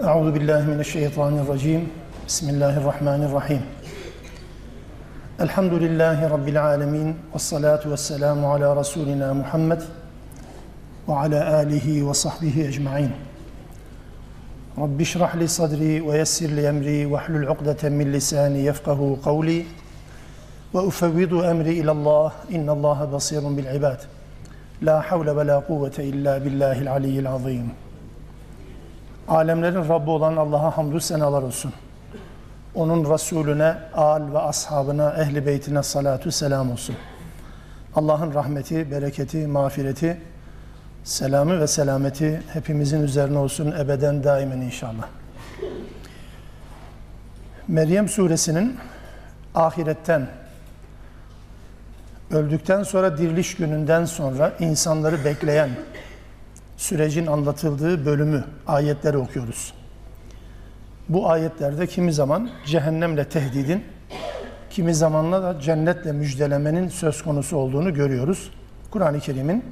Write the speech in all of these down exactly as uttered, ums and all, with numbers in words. Euzu billahi mineşşeytanirracim. Bismillahirrahmanirrahim. Elhamdülillahi rabbil alamin. Vessalatu vesselamu ala rasulina Muhammed ve ala alihi ve sahbihi ecmaîn. Rabbi şrah li sadri ve yessir li emri ve hlul ukdeten min lisani yefkahu kavli ve ufevvidu emri ilallah innallaha basirun bil ibad. La havle ve la kuvvete illa billahil aliyyil azim. Alemlerin Rabbi olan Allah'a hamdü senalar olsun. Onun Resulüne, âl ve ashabına, ehli beytine salatu selam olsun. Allah'ın rahmeti, bereketi, mağfireti, selamı ve selameti hepimizin üzerine olsun ebeden daimen inşallah. Meryem Suresinin ahiretten, öldükten sonra diriliş gününden sonra insanları bekleyen sürecin anlatıldığı bölümü, ayetleri okuyoruz. Bu ayetlerde kimi zaman cehennemle tehdidin, kimi zamanla da cennetle müjdelemenin söz konusu olduğunu görüyoruz. Kur'an-ı Kerim'in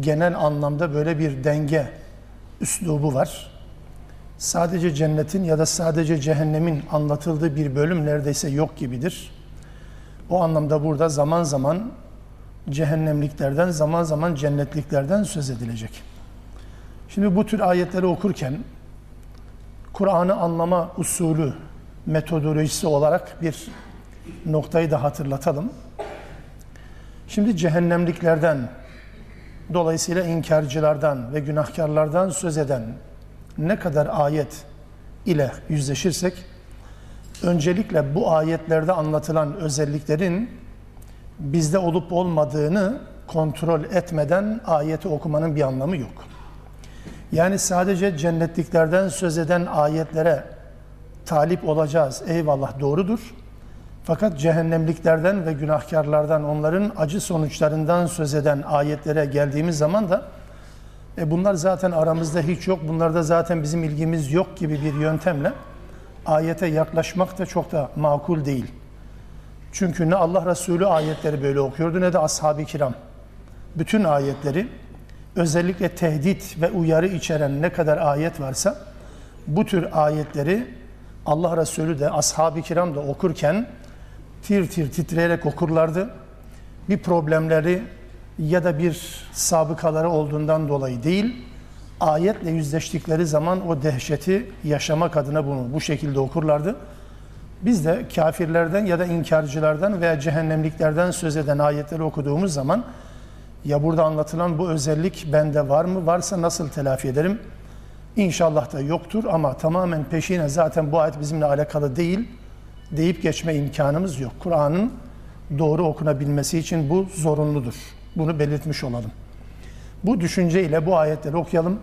genel anlamda böyle bir denge üslubu var. Sadece cennetin ya da sadece cehennemin anlatıldığı bir bölüm neredeyse yok gibidir. O anlamda burada zaman zaman cehennemliklerden, zaman zaman cennetliklerden söz edilecek. Şimdi bu tür ayetleri okurken Kur'an'ı anlama usulü, metodolojisi olarak bir noktayı da hatırlatalım. Şimdi cehennemliklerden, dolayısıyla inkarcılardan ve günahkarlardan söz eden ne kadar ayet ile yüzleşirsek, öncelikle bu ayetlerde anlatılan özelliklerin bizde olup olmadığını kontrol etmeden ayeti okumanın bir anlamı yok. Yani sadece cennetliklerden söz eden ayetlere talip olacağız. Eyvallah, doğrudur. Fakat cehennemliklerden ve günahkarlardan, onların acı sonuçlarından söz eden ayetlere geldiğimiz zaman da e bunlar zaten aramızda hiç yok, bunlarda zaten bizim ilgimiz yok gibi bir yöntemle ayete yaklaşmak da çok da makul değil. Çünkü ne Allah Resulü ayetleri böyle okuyordu ne de ashab-ı kiram. Bütün ayetleri, özellikle tehdit ve uyarı içeren ne kadar ayet varsa bu tür ayetleri Allah Resulü de ashab-ı kiram da okurken tir tir titreyerek okurlardı. Bir problemleri ya da bir sabıkaları olduğundan dolayı değil, ayetle yüzleştikleri zaman o dehşeti yaşamak adına bunu bu şekilde okurlardı. Biz de kafirlerden ya da inkarcılardan veya cehennemliklerden söz eden ayetleri okuduğumuz zaman ya burada anlatılan bu özellik bende var mı? Varsa nasıl telafi ederim? İnşallah da yoktur ama tamamen peşine zaten bu ayet bizimle alakalı değil deyip geçme imkanımız yok. Kur'an'ın doğru okunabilmesi için bu zorunludur. Bunu belirtmiş olalım. Bu düşünceyle bu ayetleri okuyalım.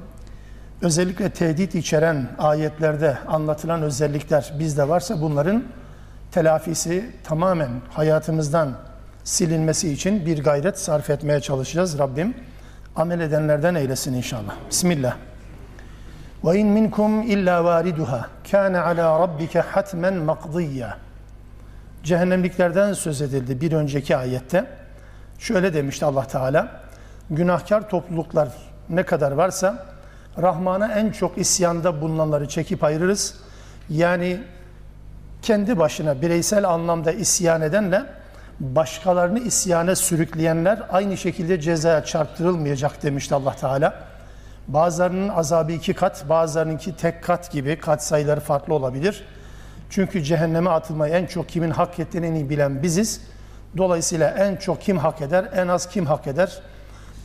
Özellikle tehdit içeren ayetlerde anlatılan özellikler bizde varsa bunların telafisi tamamen hayatımızdan silinmesi için bir gayret sarf etmeye çalışacağız. Rabbim amel edenlerden eylesin inşallah. Bismillah. Ve in minkum illa variduha kana ala rabbike hatmen maqdiya. Cehennemliklerden söz edildi bir önceki ayette. Şöyle demişti Allah Teala: günahkar topluluklar ne kadar varsa Rahman'a en çok isyanda bulunanları çekip ayırırız. Yani kendi başına bireysel anlamda isyan edenle başkalarını isyana sürükleyenler aynı şekilde cezaya çarptırılmayacak demişti Allah Teala. Bazılarının azabı iki kat, bazılarınınki tek kat gibi, kat sayıları farklı olabilir. Çünkü cehenneme atılmayı en çok kimin hak ettiğini en iyi bilen biziz. Dolayısıyla en çok kim hak eder, en az kim hak eder?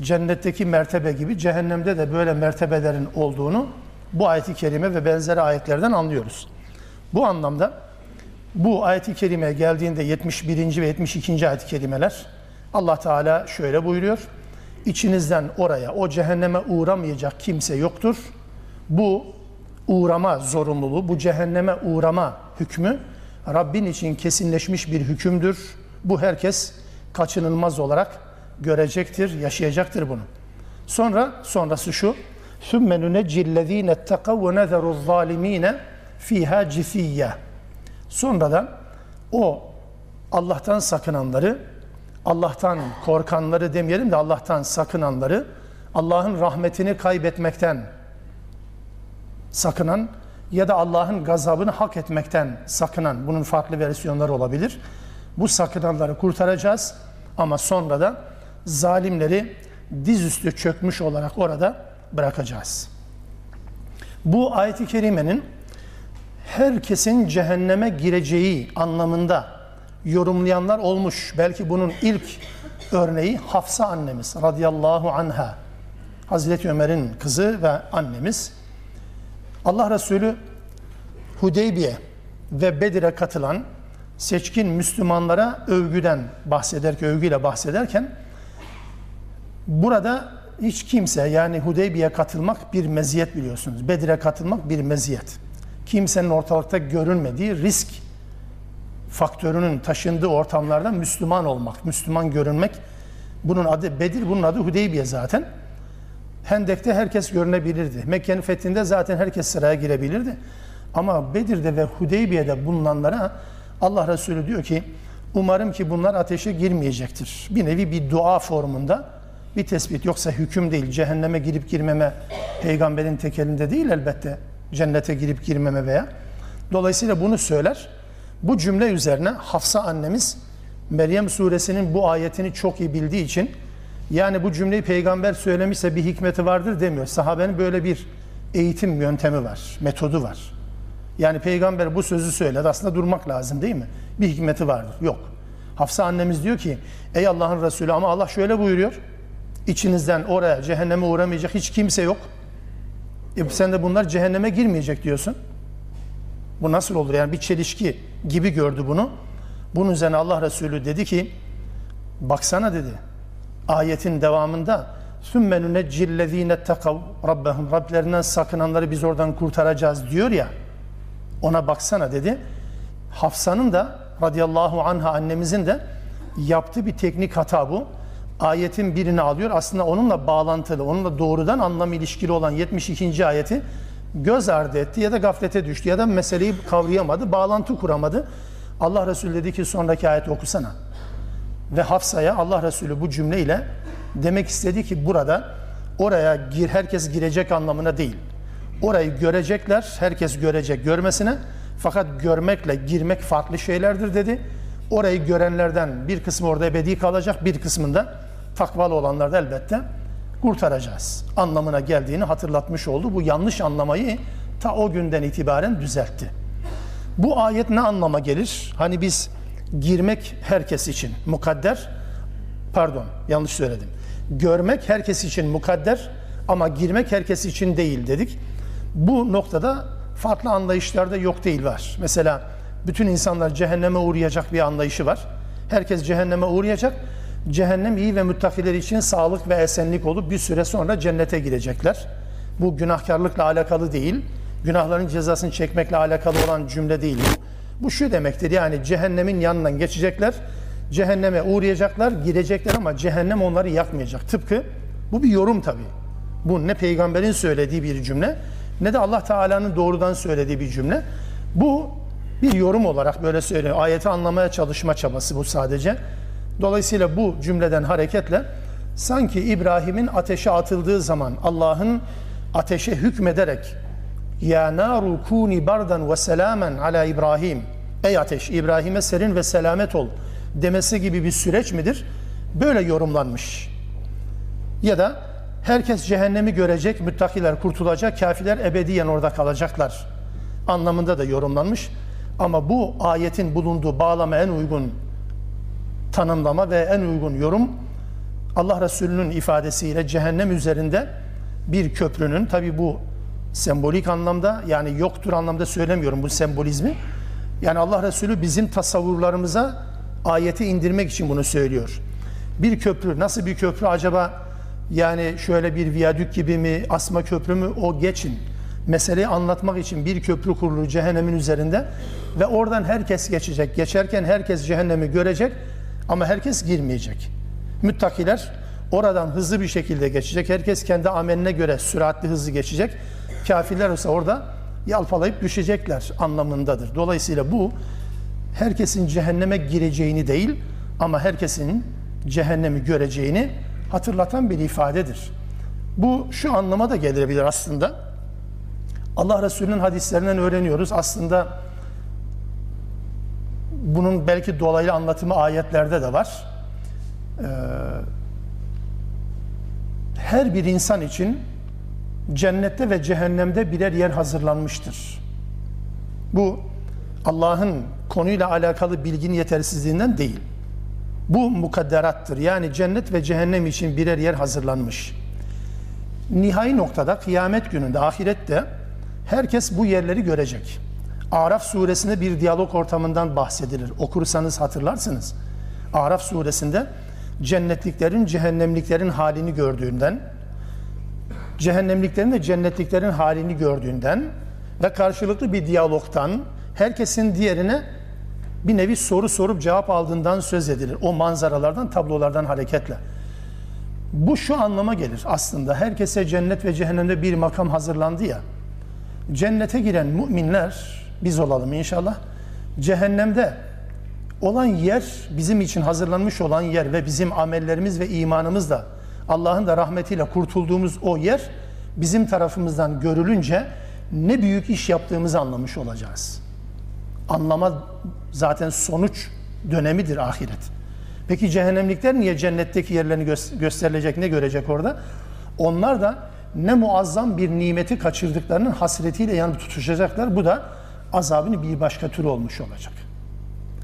Cennetteki mertebe gibi cehennemde de böyle mertebelerin olduğunu bu ayeti kerime ve benzeri ayetlerden anlıyoruz. Bu anlamda bu ayeti kerimeye geldiğinde yetmiş birinci ve yetmiş ikinci ayeti kerimeler Allah Teala şöyle buyuruyor: İçinizden oraya, o cehenneme uğramayacak kimse yoktur. Bu uğrama zorunluluğu, bu cehenneme uğrama hükmü Rabbin için kesinleşmiş bir hükümdür. Bu herkes kaçınılmaz olarak görecektir, yaşayacaktır bunu. Sonra, sonrası şu: ثُمَّ نُنَجِّ الَّذ۪ينَ اتَّقَوْ وَنَذَرُ الظَّالِم۪ينَ ف۪يهَا جِث۪يَّ. Sonra da o Allah'tan sakınanları, Allah'tan korkanları demeyelim de Allah'tan sakınanları, Allah'ın rahmetini kaybetmekten sakınan ya da Allah'ın gazabını hak etmekten sakınan, bunun farklı versiyonları olabilir. Bu sakınanları kurtaracağız ama sonra da zalimleri dizüstü çökmüş olarak orada bırakacağız. Bu ayet-i kerimenin herkesin cehenneme gireceği anlamında yorumlayanlar olmuş. Belki bunun ilk örneği Hafsa annemiz radıyallahu anha, Hazreti Ömer'in kızı ve annemiz. Allah Resulü Hudeybiye ve Bedir'e katılan seçkin Müslümanlara övgüden bahsederken, övgüyle bahsederken burada hiç kimse, yani Hudeybiye'ye katılmak bir meziyet biliyorsunuz. Bedir'e katılmak bir meziyet. Kimsenin ortalıkta görünmediği, risk faktörünün taşındığı ortamlarda Müslüman olmak, Müslüman görünmek. Bunun adı Bedir, bunun adı Hudeybiye zaten. Hendek'te herkes görünebilirdi. Mekke'nin fethinde zaten herkes sıraya girebilirdi. Ama Bedir'de ve Hudeybiye'de bulunanlara Allah Resulü diyor ki, umarım ki bunlar ateşe girmeyecektir. Bir nevi bir dua formunda bir tespit, yoksa hüküm değil. Cehenneme girip girmeme peygamberin tek elinde değil elbette. Cennete girip girmeme veya. Dolayısıyla bunu söyler. Bu cümle üzerine Hafsa annemiz Meryem suresinin bu ayetini çok iyi bildiği için, yani bu cümleyi peygamber söylemişse bir hikmeti vardır demiyor. Sahabenin böyle bir eğitim yöntemi var, metodu var. Yani peygamber bu sözü söyledi, aslında durmak lazım değil mi? Bir hikmeti vardır. Yok. Hafsa annemiz diyor ki, ey Allah'ın Resulü, ama Allah şöyle buyuruyor. İçinizden oraya, cehenneme uğramayacak hiç kimse yok. E sen de bunlar cehenneme girmeyecek diyorsun. Bu nasıl olur? Yani bir çelişki gibi gördü bunu. Bunun üzerine Allah Resulü dedi ki, baksana dedi. Ayetin devamında ثُمَّ نُنَجِّ الَّذ۪ينَ اتَّقَوْا رَبَّهُمْ Rablerinden sakınanları biz oradan kurtaracağız diyor ya, ona baksana dedi. Hafsa'nın da radıyallahu anha annemizin de yaptığı bir teknik hata bu. Ayetin birini alıyor, aslında onunla bağlantılı, onunla doğrudan anlam ilişkili olan yetmiş ikinci ayeti göz ardı etti ya da gaflete düştü ya da meseleyi kavrayamadı, bağlantı kuramadı. Allah Resulü dedi ki, sonraki ayeti okusana. Ve Hafsa'ya Allah Resulü bu cümleyle demek istedi ki, burada oraya gir, herkes girecek anlamına değil. Orayı görecekler, herkes görecek görmesine, fakat görmekle girmek farklı şeylerdir dedi. Orayı görenlerden bir kısmı orada ebedi kalacak, bir kısmında takvalı olanlar da elbette kurtaracağız anlamına geldiğini hatırlatmış oldu. Bu yanlış anlamayı ta o günden itibaren düzeltti. Bu ayet ne anlama gelir? Hani biz girmek herkes için mukadder, pardon yanlış söyledim. Görmek herkes için mukadder ama girmek herkes için değil dedik. Bu noktada farklı anlayışlarda yok değil var. Mesela bütün insanlar cehenneme uğrayacak bir anlayışı var. Herkes cehenneme uğrayacak. Cehennem iyi ve müttakiler için sağlık ve esenlik olup bir süre sonra cennete girecekler. Bu günahkarlıkla alakalı değil. Günahların cezasını çekmekle alakalı olan cümle değil bu. Bu şu demektir, yani cehennemin yanından geçecekler, cehenneme uğrayacaklar, girecekler ama cehennem onları yakmayacak. Tıpkı, bu bir yorum tabii. Bu ne peygamberin söylediği bir cümle, ne de Allah Teala'nın doğrudan söylediği bir cümle. Bu bir yorum olarak böyle söyleniyor. Ayeti anlamaya çalışma çabası bu sadece. Dolayısıyla bu cümleden hareketle sanki İbrahim'in ateşe atıldığı zaman Allah'ın ateşe hükmederek ya naru kuni bardan ve selamen ala İbrahim, ey ateş İbrahim'e serin ve selamet ol demesi gibi bir süreç midir? Böyle yorumlanmış. Ya da herkes cehennemi görecek, müttakiler kurtulacak, kafirler ebediyen orada kalacaklar anlamında da yorumlanmış. Ama bu ayetin bulunduğu bağlama en uygun tanımlama ve en uygun yorum Allah Resulü'nün ifadesiyle cehennem üzerinde bir köprünün, tabi bu sembolik anlamda, yani yoktur anlamda söylemiyorum bu sembolizmi. Yani Allah Resulü bizim tasavvurlarımıza ayeti indirmek için bunu söylüyor. Bir köprü, nasıl bir köprü acaba? Yani şöyle bir viyadük gibi mi, asma köprü mü? O geçin. Meseleyi anlatmak için bir köprü kurulu cehennemin üzerinde ve oradan herkes geçecek. Geçerken herkes cehennemi görecek ama herkes girmeyecek. Müttakiler oradan hızlı bir şekilde geçecek. Herkes kendi ameline göre süratli hızlı geçecek. Kafirler olsa orada yalpalayıp düşecekler anlamındadır. Dolayısıyla bu herkesin cehenneme gireceğini değil ama herkesin cehennemi göreceğini hatırlatan bir ifadedir. Bu şu anlama da gelebilir aslında. Allah Resulü'nün hadislerinden öğreniyoruz. Aslında bunun belki dolaylı anlatımı ayetlerde de var. Ee, her bir insan için cennette ve cehennemde birer yer hazırlanmıştır. Bu Allah'ın konuyla alakalı bilginin yetersizliğinden değil. Bu mukadderattır. Yani cennet ve cehennem için birer yer hazırlanmış. Nihai noktada kıyamet gününde, ahirette herkes bu yerleri görecek. Araf suresinde bir diyalog ortamından bahsedilir. Okursanız hatırlarsınız. Araf suresinde cennetliklerin, cehennemliklerin halini gördüğünden, cehennemliklerin ve cennetliklerin halini gördüğünden ve karşılıklı bir diyalogtan, herkesin diğerine bir nevi soru sorup cevap aldığından söz edilir. O manzaralardan, tablolardan hareketle. Bu şu anlama gelir aslında. Herkese cennet ve cehennemde bir makam hazırlandı ya. Cennete giren müminler, biz olalım inşallah, cehennemde olan yer, bizim için hazırlanmış olan yer ve bizim amellerimiz ve imanımızla, Allah'ın da rahmetiyle kurtulduğumuz o yer bizim tarafımızdan görülünce ne büyük iş yaptığımızı anlamış olacağız. Anlama zaten sonuç dönemidir ahiret. Peki cehennemlikler niye cennetteki yerlerini gö- gösterilecek, ne görecek orada? Onlar da ne muazzam bir nimeti kaçırdıklarının hasretiyle yanıp tutuşacaklar. Bu da azabın bir başka türü olmuş olacak.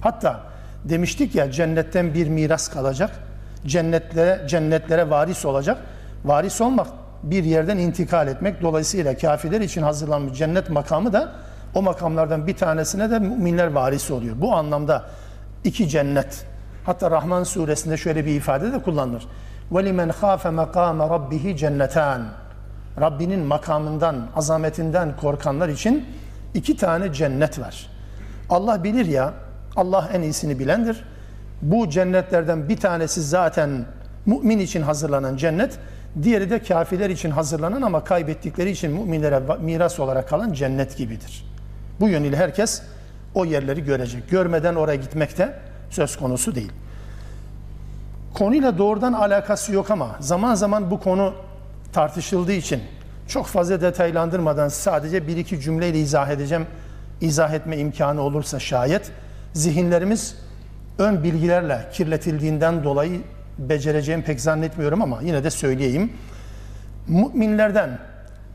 Hatta demiştik ya, cennetten bir miras kalacak, cennetlere, cennetlere varis olacak. Varis olmak, bir yerden intikal etmek. Dolayısıyla kafirler için hazırlanmış cennet makamı da, o makamlardan bir tanesine de müminler varisi oluyor. Bu anlamda iki cennet. Hatta Rahman suresinde şöyle bir ifade de kullanılır. وَلِمَنْ خَافَ مَقَامَ رَبِّهِ جَنَّتَانِ Rabbinin makamından, azametinden korkanlar için iki tane cennet var. Allah bilir ya, Allah en iyisini bilendir. Bu cennetlerden bir tanesi zaten mümin için hazırlanan cennet, diğeri de kafirler için hazırlanan ama kaybettikleri için müminlere miras olarak kalan cennet gibidir. Bu yönüyle herkes o yerleri görecek. Görmeden oraya gitmek de söz konusu değil. Konuyla doğrudan alakası yok ama zaman zaman bu konu tartışıldığı için çok fazla detaylandırmadan sadece bir iki cümleyle izah edeceğim. İzah etme imkanı olursa şayet. Zihinlerimiz ön bilgilerle kirletildiğinden dolayı becereceğimi pek zannetmiyorum ama yine de söyleyeyim. Müminlerden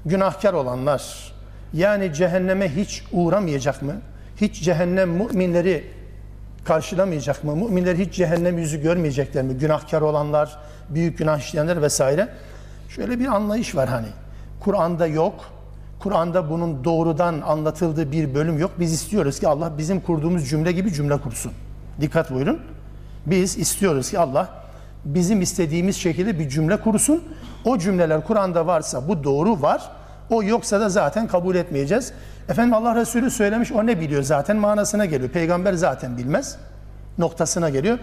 günahkar olanlar, yani cehenneme hiç uğramayacak mı? Hiç cehennem müminleri karşılamayacak mı? Müminler hiç cehennem yüzü görmeyecekler mi? Günahkar olanlar, büyük günah işleyenler vesaire. Şöyle bir anlayış var hani. Kur'an'da yok. Kur'an'da bunun doğrudan anlatıldığı bir bölüm yok. Biz istiyoruz ki Allah bizim kurduğumuz cümle gibi cümle kursun. Dikkat buyurun. Biz istiyoruz ki Allah bizim istediğimiz şekilde bir cümle kursun. O cümleler Kur'an'da varsa bu doğru var. O yoksa da zaten kabul etmeyeceğiz. Efendim Allah Resulü söylemiş, o ne biliyor zaten manasına geliyor. Peygamber zaten bilmez noktasına geliyor.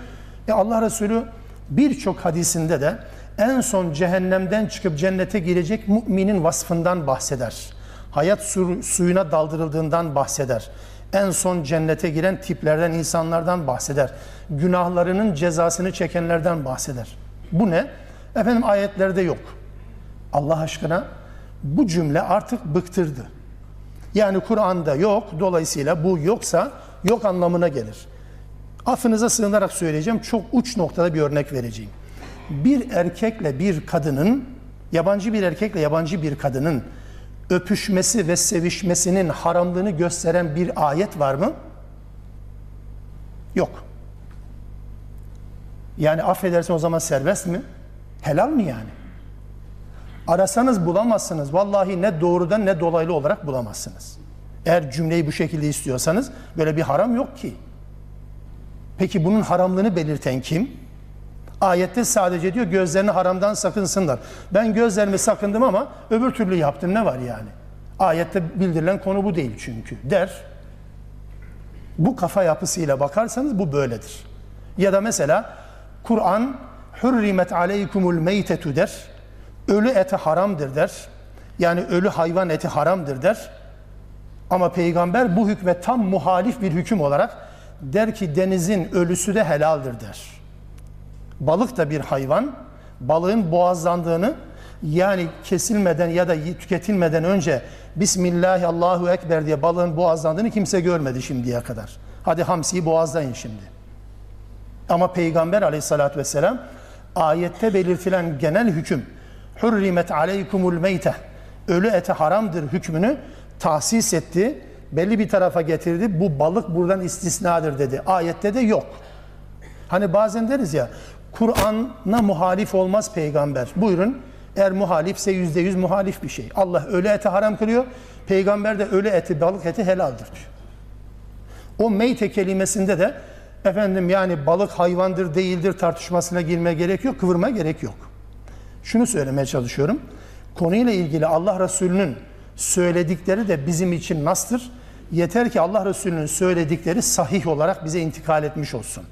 E Allah Resulü birçok hadisinde de en son cehennemden çıkıp cennete girecek müminin vasfından bahseder. Hayat su, suyuna daldırıldığından bahseder. En son cennete giren tiplerden, insanlardan bahseder. Günahlarının cezasını çekenlerden bahseder. Bu ne? Efendim ayetlerde yok. Allah aşkına, bu cümle artık bıktırdı. Yani Kur'an'da yok, dolayısıyla bu yoksa yok anlamına gelir. Affınıza sığınarak söyleyeceğim, çok uç noktada bir örnek vereceğim. Bir erkekle bir kadının, yabancı bir erkekle yabancı bir kadının öpüşmesi ve sevişmesinin haramlığını gösteren bir ayet var mı? Yok. Yani affedersin, o zaman serbest mi? Helal mi yani? Arasanız bulamazsınız. Vallahi ne doğrudan ne dolaylı olarak bulamazsınız. Eğer cümleyi bu şekilde istiyorsanız, böyle bir haram yok ki. Peki bunun haramlığını belirten kim? Ayette sadece diyor, gözlerini haramdan sakınsınlar. Ben gözlerimi sakındım ama öbür türlü yaptım, ne var yani? Ayette bildirilen konu bu değil çünkü, der. Bu kafa yapısıyla bakarsanız bu böyledir. Ya da mesela Kur'an hurrimet aleykumul meytetu der. Ölü eti haramdır der. Yani ölü hayvan eti haramdır der. Ama peygamber bu hükme tam muhalif bir hüküm olarak der ki denizin ölüsü de helaldir der. Balık da bir hayvan. Balığın boğazlandığını, yani kesilmeden ya da tüketilmeden önce Bismillahi Allahu Ekber diye balığın boğazlandığını kimse görmedi şimdiye kadar. Hadi hamsiyi boğazlayın şimdi. Ama Peygamber aleyhissalatü vesselam ayette belirtilen genel hüküm hurrimet aleykumul meyteh, ölü ete haramdır hükmünü tahsis etti. Belli bir tarafa getirdi. Bu balık buradan istisnadır dedi. Ayette de yok. Hani bazen deriz ya, Kur'an'a muhalif olmaz peygamber. Buyurun, eğer muhalifse yüzde yüz muhalif bir şey. Allah ölü eti haram kılıyor. Peygamber de ölü eti, balık eti helaldir diyor. O meyte kelimesinde de efendim yani balık hayvandır değildir tartışmasına girmeye gerek yok, kıvırma gerek yok. Şunu söylemeye çalışıyorum. Konuyla ilgili Allah Resulü'nün söyledikleri de bizim için nastır. Yeter ki Allah Resulü'nün söyledikleri sahih olarak bize intikal etmiş olsun.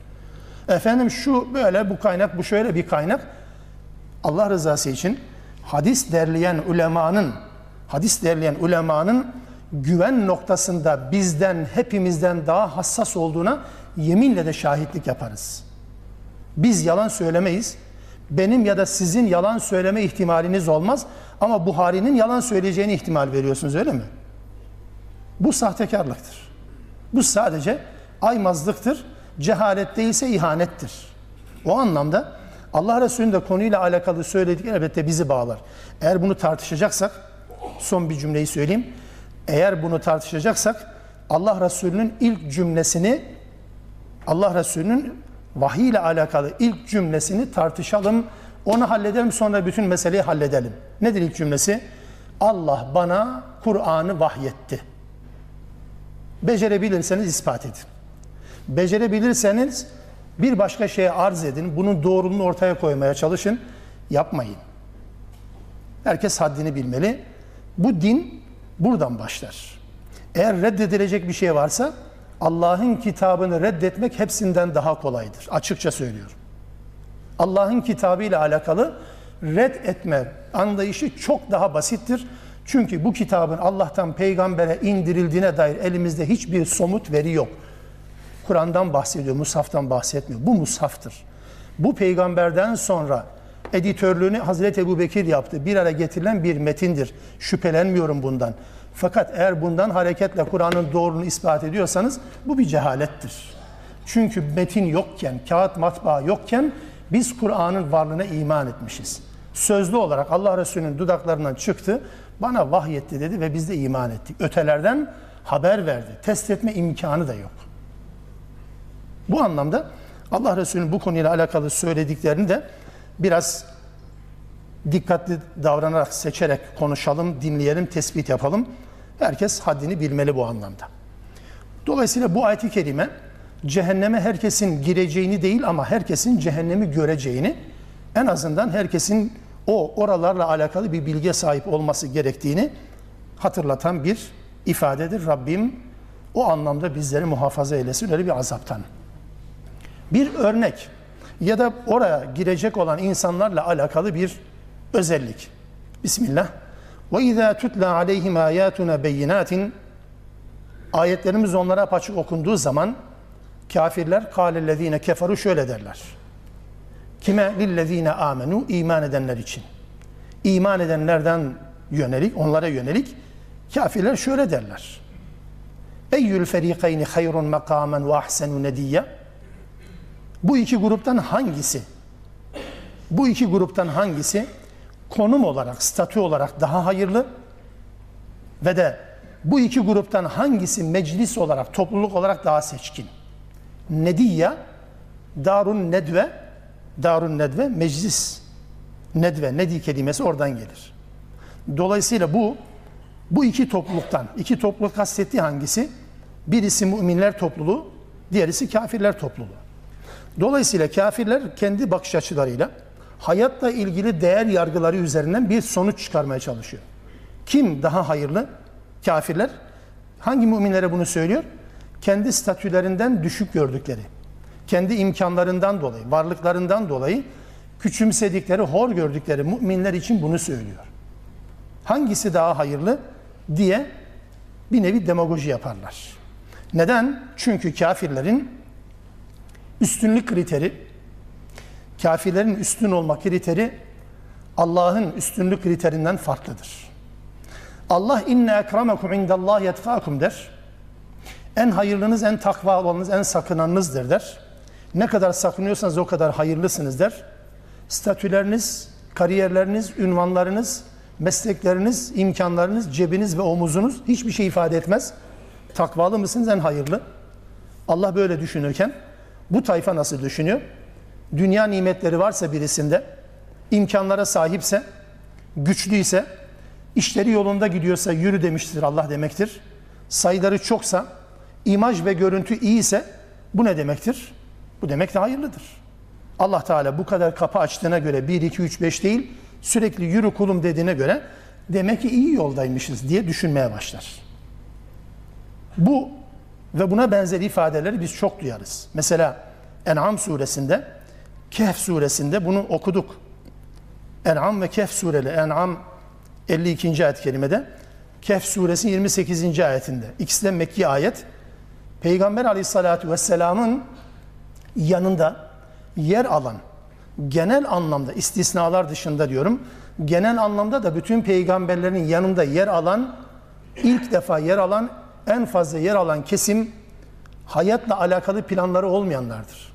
Efendim şu böyle, bu kaynak, bu şöyle bir kaynak. Allah rızası için hadis derleyen ulemanın, hadis derleyen ulemanın güven noktasında bizden, hepimizden daha hassas olduğuna yeminle de şahitlik yaparız. Biz yalan söylemeyiz. Benim ya da sizin yalan söyleme ihtimaliniz olmaz. Ama Buhari'nin yalan söyleyeceğini ihtimal veriyorsunuz, öyle mi? Bu sahtekarlıktır. Bu sadece aymazlıktır. Cehalet değilse ihanettir. O anlamda Allah Resulü'nün de konuyla alakalı söyledikleri elbette bizi bağlar. Eğer bunu tartışacaksak, son bir cümleyi söyleyeyim. Eğer bunu tartışacaksak Allah Resulü'nün ilk cümlesini, Allah Resulü'nün vahiy ile alakalı ilk cümlesini tartışalım. Onu halledelim, sonra bütün meseleyi halledelim. Nedir ilk cümlesi? Allah bana Kur'an'ı vahyetti. Becerebilirseniz ispat edin. Becerebilirseniz bir başka şeye arz edin. Bunun doğruluğunu ortaya koymaya çalışın. Yapmayın. Herkes haddini bilmeli. Bu din buradan başlar. Eğer reddedilecek bir şey varsa Allah'ın kitabını reddetmek hepsinden daha kolaydır. Açıkça söylüyorum. Allah'ın kitabı ile alakalı red etme anlayışı çok daha basittir. Çünkü bu kitabın Allah'tan peygambere indirildiğine dair elimizde hiçbir somut veri yok. Kur'an'dan bahsediyor, Mushaf'tan bahsetmiyor. Bu Mushaf'tır. Bu peygamberden sonra editörlüğünü Hazreti Ebubekir yaptı. Bir ara getirilen bir metindir. Şüphelenmiyorum bundan. Fakat eğer bundan hareketle Kur'an'ın doğruluğunu ispat ediyorsanız bu bir cehalettir. Çünkü metin yokken, kağıt matbaa yokken biz Kur'an'ın varlığına iman etmişiz. Sözlü olarak Allah Resulü'nün dudaklarından çıktı, bana vahyetti dedi ve biz de iman ettik. Ötelerden haber verdi. Test etme imkanı da yok. Bu anlamda Allah Resulü'nün bu konuyla alakalı söylediklerini de biraz dikkatli davranarak, seçerek konuşalım, dinleyelim, tespit yapalım. Herkes haddini bilmeli bu anlamda. Dolayısıyla bu ayet-i kerime cehenneme herkesin gireceğini değil ama herkesin cehennemi göreceğini, en azından herkesin o oralarla alakalı bir bilgiye sahip olması gerektiğini hatırlatan bir ifadedir. Rabbim o anlamda bizleri muhafaza eylesin öyle bir azaptan. Bir örnek ya da oraya girecek olan insanlarla alakalı bir özellik. Bismillah. وَاِذَا تُتْلَى عَلَيْهِمْ آيَاتُنَا بَيِّنَاتٍ Ayetlerimiz onlara apaçık okunduğu zaman kafirler قَالَ الَّذ۪ينَ كَفَرُوا şöyle derler. Kime? لِلَّذ۪ينَ آمَنُوا iman edenler için. İman edenlerden yönelik, onlara yönelik kafirler şöyle derler. اَيُّ الْفَر۪يقَيْنِ خَيْرٌ مَقَامًا وَاَحْسَنُوا نَد۪يَّ Bu iki gruptan hangisi? Bu iki gruptan hangisi konum olarak, statü olarak daha hayırlı ve de bu iki gruptan hangisi meclis olarak, topluluk olarak daha seçkin? Nediyya, darun nedve, darun nedve meclis. Nedve, nedi kelimesi oradan gelir. Dolayısıyla bu, bu iki topluluktan, iki topluluk kastettiği hangisi? Birisi müminler topluluğu, diğerisi kafirler topluluğu. Dolayısıyla kafirler kendi bakış açılarıyla hayatla ilgili değer yargıları üzerinden bir sonuç çıkarmaya çalışıyor. Kim daha hayırlı? Kafirler. Hangi müminlere bunu söylüyor? Kendi statülerinden düşük gördükleri, kendi imkanlarından dolayı, varlıklarından dolayı küçümsedikleri, hor gördükleri müminler için bunu söylüyor. Hangisi daha hayırlı diye bir nevi demagoji yaparlar. Neden? Çünkü kafirlerin üstünlük kriteri, kafirlerin üstün olma kriteri Allah'ın üstünlük kriterinden farklıdır. Allah inne ekremekum indallahi yetkakum der. En hayırlınız, en takva olanınız, en sakınanınızdır der. Ne kadar sakınıyorsanız o kadar hayırlısınız der. Statüleriniz, kariyerleriniz, ünvanlarınız, meslekleriniz, imkanlarınız, cebiniz ve omuzunuz hiçbir şey ifade etmez. Takvalı mısınız, en hayırlı? Allah böyle düşünürken bu tayfa nasıl düşünüyor? Dünya nimetleri varsa birisinde, imkanlara sahipse, güçlüyse, işleri yolunda gidiyorsa yürü demiştir Allah demektir. Sayıları çoksa, imaj ve görüntü iyiyse bu ne demektir? Bu demek de hayırlıdır. Allah Teala bu kadar kapı açtığına göre bir, iki, üç, beş değil, sürekli yürü kulum dediğine göre demek ki iyi yoldaymışız diye düşünmeye başlar. Bu ve buna benzer ifadeleri biz çok duyarız. Mesela En'am suresinde, Kehf suresinde bunu okuduk. En'am ve Kehf sureleri, En'am elli ikinci ayet-i kerimede, Kehf suresinin yirmi sekizinci ayetinde. İkisi de Mekki ayet. Peygamber aleyhissalatu vesselamın yanında yer alan, genel anlamda, istisnalar dışında diyorum, genel anlamda da bütün peygamberlerin yanında yer alan, ilk defa yer alan, en fazla yer alan kesim hayatla alakalı planları olmayanlardır.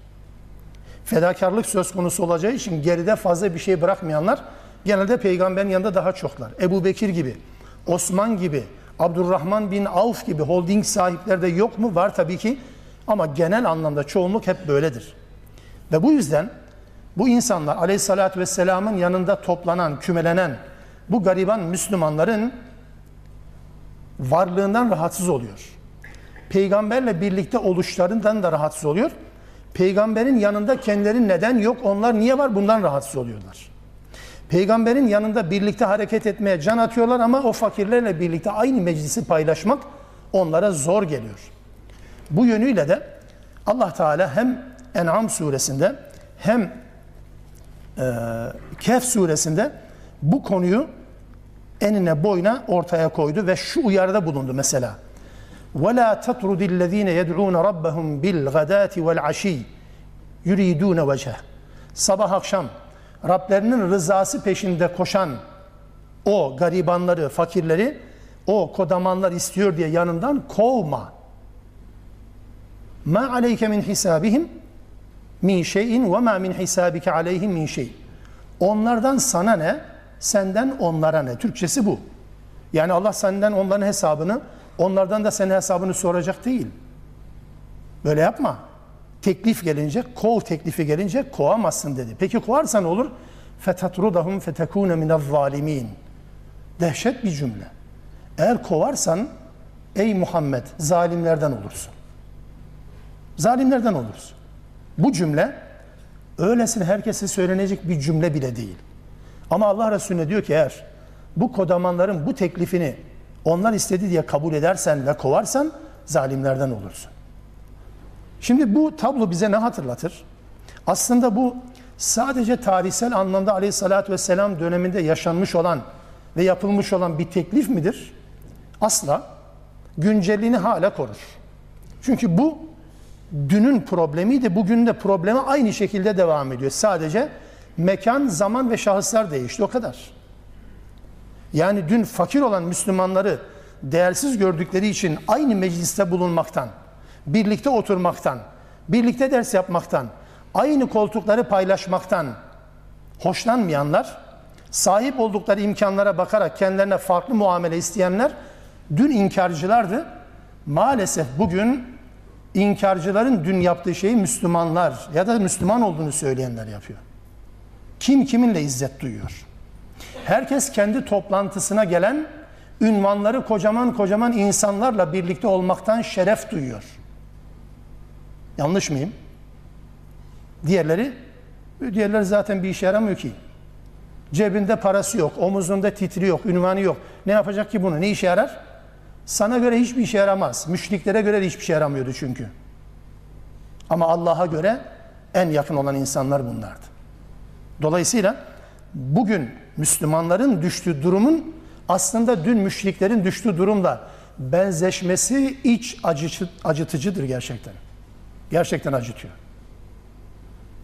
Fedakarlık söz konusu olacağı için geride fazla bir şey bırakmayanlar genelde peygamberin yanında daha çoklar. Ebu Bekir gibi, Osman gibi, Abdurrahman bin Avf gibi holding sahipleri de yok mu? Var tabii ki, ama genel anlamda çoğunluk hep böyledir. Ve bu yüzden bu insanlar aleyhissalatü vesselamın yanında toplanan, kümelenen bu gariban Müslümanların varlığından rahatsız oluyor. Peygamberle birlikte oluşlarından da rahatsız oluyor. Peygamberin yanında kendileri neden yok, onlar niye var, bundan rahatsız oluyorlar. Peygamberin yanında birlikte hareket etmeye can atıyorlar ama o fakirlerle birlikte aynı meclisi paylaşmak onlara zor geliyor. Bu yönüyle de Allah Teala hem En'am suresinde hem e, Kehf suresinde bu konuyu enine boyuna ortaya koydu ve şu uyarıda bulundu mesela. وَلَا تَطْرُدِ الَّذ۪ينَ يَدْعُونَ رَبَّهُمْ بِالْغَدَاتِ وَالْعَش۪ي يُرِيدُونَ وَجْهَ. Sabah akşam Rablerinin rızası peşinde koşan o garibanları, fakirleri, o kodamanlar istiyor diye yanından kovma. مَا عَلَيْكَ مِنْ حِسَابِهِمْ مِنْ شَيْءٍ وَمَا مِنْ حِسَابِكَ عَلَيْهِمْ مِنْ شَيْءٍ. Onlardan sana ne, senden onlara ne? Türkçesi bu. Yani Allah senden onların hesabını, onlardan da senin hesabını soracak değil. Böyle yapma. Teklif gelince, kov teklifi gelince kovamazsın dedi. Peki kovarsa ne olur? فَتَتْرُدَهُمْ فَتَكُونَ مِنَ الظَّالِم۪ينَ. Dehşet bir cümle. Eğer kovarsan, ey Muhammed, zalimlerden olursun. Zalimlerden olursun. Bu cümle, öylesine herkese söylenecek bir cümle bile değil. Ama Allah Resulüne diyor ki, eğer bu kodamanların bu teklifini onlar istedi diye kabul edersen ve kovarsan, zalimlerden olursun. Şimdi bu tablo bize ne hatırlatır? Aslında bu sadece tarihsel anlamda aleyhissalatü vesselam döneminde yaşanmış olan ve yapılmış olan bir teklif midir? Asla. Güncelliğini hala korur. Çünkü bu dünün problemiydi, bugün de problemi aynı şekilde devam ediyor. Sadece mekan, zaman ve şahıslar değişti, o kadar. Yani dün fakir olan Müslümanları değersiz gördükleri için aynı mecliste bulunmaktan, birlikte oturmaktan, birlikte ders yapmaktan, aynı koltukları paylaşmaktan hoşlanmayanlar, sahip oldukları imkanlara bakarak kendilerine farklı muamele isteyenler dün inkarcılardı. Maalesef bugün inkarcıların dün yaptığı şeyi Müslümanlar ya da Müslüman olduğunu söyleyenler yapıyor. Kim kiminle izzet duyuyor? Herkes kendi toplantısına gelen ünvanları kocaman kocaman insanlarla birlikte olmaktan şeref duyuyor. Yanlış mıyım? Diğerleri, diğerleri zaten bir işe yaramıyor ki. Cebinde parası yok, omuzunda titri yok, ünvanı yok. Ne yapacak ki bunu? Ne işe yarar? Sana göre hiçbir işe yaramaz. Müşriklere göre de hiçbir şey yaramıyordu çünkü. Ama Allah'a göre en yakın olan insanlar bunlardı. Dolayısıyla bugün Müslümanların düştüğü durumun aslında dün müşriklerin düştüğü durumla benzeşmesi iç acıcı, acıtıcıdır gerçekten. Gerçekten acıtıyor.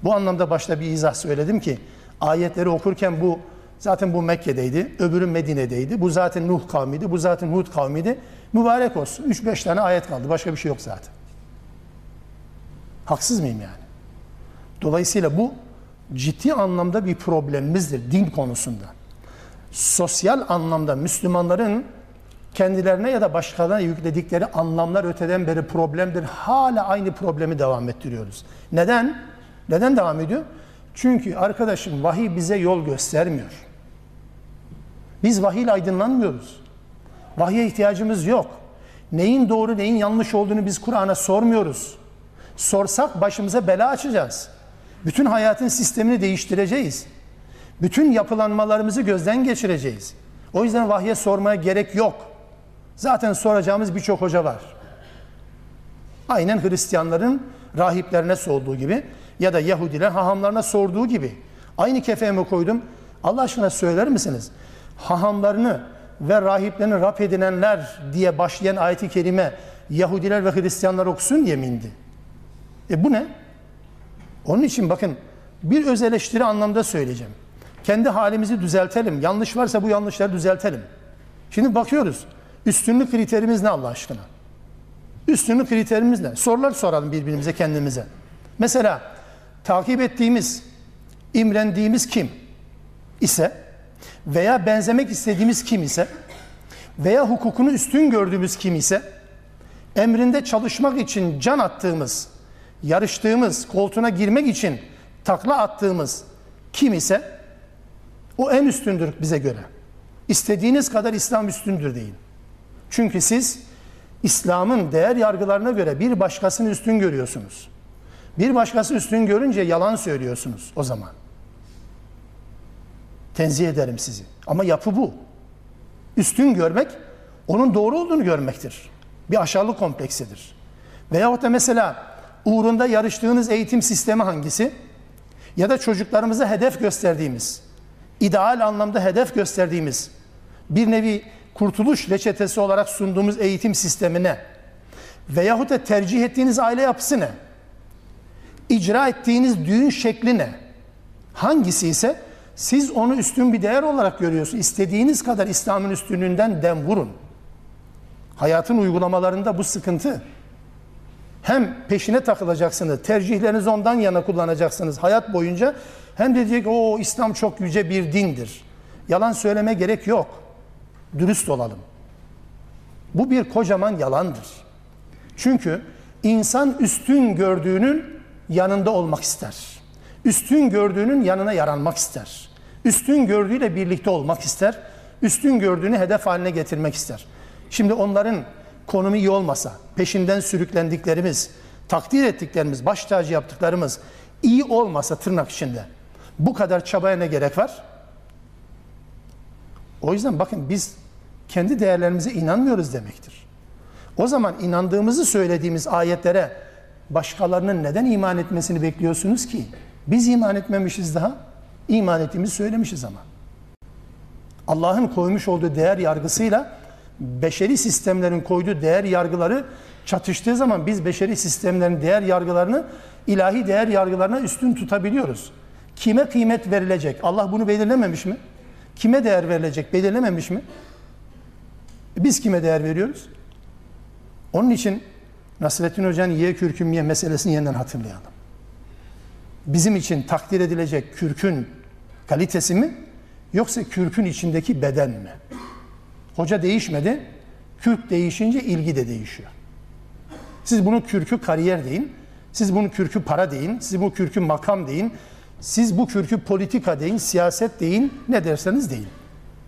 Bu anlamda başta bir izah söyledim ki, ayetleri okurken bu Zaten bu Mekke'deydi, öbürü Medine'deydi. Bu zaten Nuh kavmiydi, bu zaten Hud kavmiydi. Mübarek olsun. üç beş tane ayet kaldı. Başka bir şey yok zaten. Haksız mıyım yani? Dolayısıyla bu ciddi anlamda bir problemimizdir din konusunda. Sosyal anlamda Müslümanların kendilerine ya da başkalarına yükledikleri anlamlar öteden beri problemdir. Hala aynı problemi devam ettiriyoruz. Neden? Neden devam ediyor? Çünkü arkadaşım vahiy bize yol göstermiyor. Biz vahiy ile aydınlanmıyoruz. Vahiye ihtiyacımız yok. Neyin doğru neyin yanlış olduğunu biz Kur'an'a sormuyoruz. Sorsak başımıza bela açacağız. Bütün hayatın sistemini değiştireceğiz. Bütün yapılanmalarımızı gözden geçireceğiz. O yüzden vahye sormaya gerek yok. Zaten soracağımız birçok hoca var. Aynen Hristiyanların rahiplerine sorduğu gibi ya da Yahudiler hahamlarına sorduğu gibi. Aynı kefeme koydum. Allah aşkına söyler misiniz? Hahamlarını ve rahiplerini Rab edinenler diye başlayan ayeti kerime Yahudiler ve Hristiyanlar okusun diye mi indi? E bu ne? Onun için bakın bir öz eleştiri anlamda söyleyeceğim. Kendi halimizi düzeltelim. Yanlış varsa bu yanlışları düzeltelim. Şimdi bakıyoruz. Üstünlük kriterimiz ne Allah aşkına? Üstünlük kriterimiz ne? Sorular soralım birbirimize, kendimize. Mesela takip ettiğimiz, imrendiğimiz kim ise veya benzemek istediğimiz kim ise veya hukukunu üstün gördüğümüz kim ise, emrinde çalışmak için can attığımız, yarıştığımız, koltuğuna girmek için takla attığımız kim ise o en üstündür bize göre. İstediğiniz kadar İslam üstündür deyin. Çünkü siz İslam'ın değer yargılarına göre bir başkasını üstün görüyorsunuz. Bir başkası üstün görünce yalan söylüyorsunuz o zaman. Tenzih ederim sizi. Ama yapı bu. Üstün görmek, onun doğru olduğunu görmektir. Bir aşağılık kompleksidir. Veyahut da mesela uğrunda yarıştığınız eğitim sistemi hangisi? Ya da çocuklarımıza hedef gösterdiğimiz, ideal anlamda hedef gösterdiğimiz, bir nevi kurtuluş reçetesi olarak sunduğumuz eğitim sistemine veyahut da tercih ettiğiniz aile yapısı ne? İcra ettiğiniz düğün şekli ne? Hangisi ise siz onu üstün bir değer olarak görüyorsunuz. İstediğiniz kadar İslam'ın üstünlüğünden dem vurun. Hayatın uygulamalarında bu sıkıntı. Hem peşine takılacaksınız, tercihlerinizi ondan yana kullanacaksınız hayat boyunca, hem de diyecek o İslam çok yüce bir dindir. Yalan söyleme gerek yok. Dürüst olalım. Bu bir kocaman yalandır. Çünkü insan üstün gördüğünün yanında olmak ister. Üstün gördüğünün yanına yaranmak ister. Üstün gördüğüyle birlikte olmak ister. Üstün gördüğünü hedef haline getirmek ister. Şimdi onların konumu iyi olmasa, peşinden sürüklendiklerimiz, takdir ettiklerimiz, baş tacı yaptıklarımız iyi olmasa tırnak içinde bu kadar çabaya ne gerek var? O yüzden bakın biz kendi değerlerimize inanmıyoruz demektir. O zaman inandığımızı söylediğimiz ayetlere başkalarının neden iman etmesini bekliyorsunuz ki? Biz iman etmemişiz daha, iman ettiğimizi söylemişiz ama. Allah'ın koymuş olduğu değer yargısıyla beşeri sistemlerin koyduğu değer yargıları çatıştığı zaman biz beşeri sistemlerin değer yargılarını ilahi değer yargılarına üstün tutabiliyoruz. Kime kıymet verilecek? Allah bunu belirlememiş mi? Kime değer verilecek? Belirlememiş mi? Biz kime değer veriyoruz? Onun için Nasrettin Hoca'nın ye kürküm ye meselesini yeniden hatırlayalım. Bizim için takdir edilecek kürkün kalitesi mi? Yoksa kürkün içindeki beden mi? Hoca değişmedi. Kürk değişince ilgi de değişiyor. Siz bunu kürkü kariyer deyin. Siz bunu kürkü para deyin. Siz bu kürkü makam deyin. Siz bu kürkü politika deyin, siyaset deyin, ne derseniz deyin.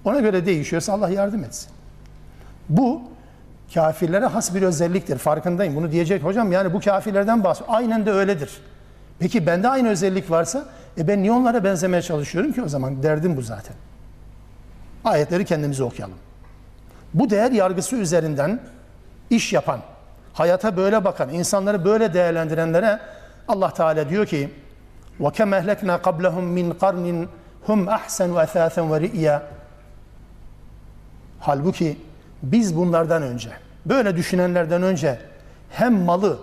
Ona göre değişiyorsa Allah yardım etsin. Bu kafirlere has bir özelliktir. Farkındayım. Bunu diyecek hocam yani bu kafirlerden bahsediyor. Aynen de öyledir. Peki bende aynı özellik varsa e ben niye onlara benzemeye çalışıyorum ki o zaman? Derdim bu zaten. Ayetleri kendimize okuyalım. Bu değer yargısı üzerinden iş yapan, hayata böyle bakan, insanları böyle değerlendirenlere Allah Teala diyor ki وَكَمْ اَهْلَكْنَا قَبْلَهُمْ مِنْ قَرْنٍ هُمْ أَحْسَنُوا أَثَاثًا وَرِئِيًا. Halbuki biz bunlardan önce, böyle düşünenlerden önce hem malı,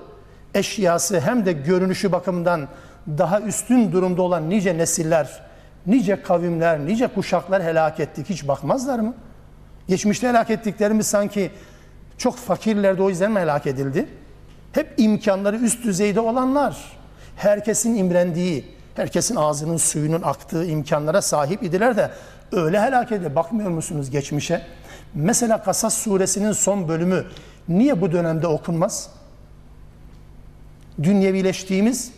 eşyası hem de görünüşü bakımından daha üstün durumda olan nice nesiller, nice kavimler, nice kuşaklar helak ettik, hiç bakmazlar mı? Geçmişte helak ettiklerimiz sanki çok fakirlerde, o yüzden mi helak edildi? Hep imkanları üst düzeyde olanlar, herkesin imrendiği, herkesin ağzının suyunun aktığı imkanlara sahip idiler de öyle helak edildi. Bakmıyor musunuz geçmişe? Mesela Kasas suresinin son bölümü niye bu dönemde okunmaz? Dünyevileştiğimiz,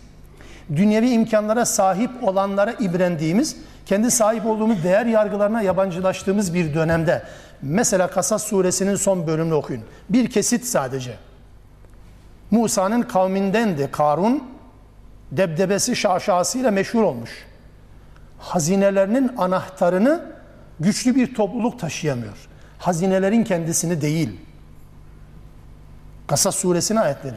dünyevi imkanlara sahip olanlara ibrendiğimiz, kendi sahip olduğumuz değer yargılarına yabancılaştığımız bir dönemde mesela Kasas suresinin son bölümünü okuyun. Bir kesit sadece. Musa'nın kavmindendi Karun, debdebesi şaşasıyla meşhur olmuş. Hazinelerinin anahtarını güçlü bir topluluk taşıyamıyor. Hazinelerin kendisini değil. Kasas suresinin ayetleri.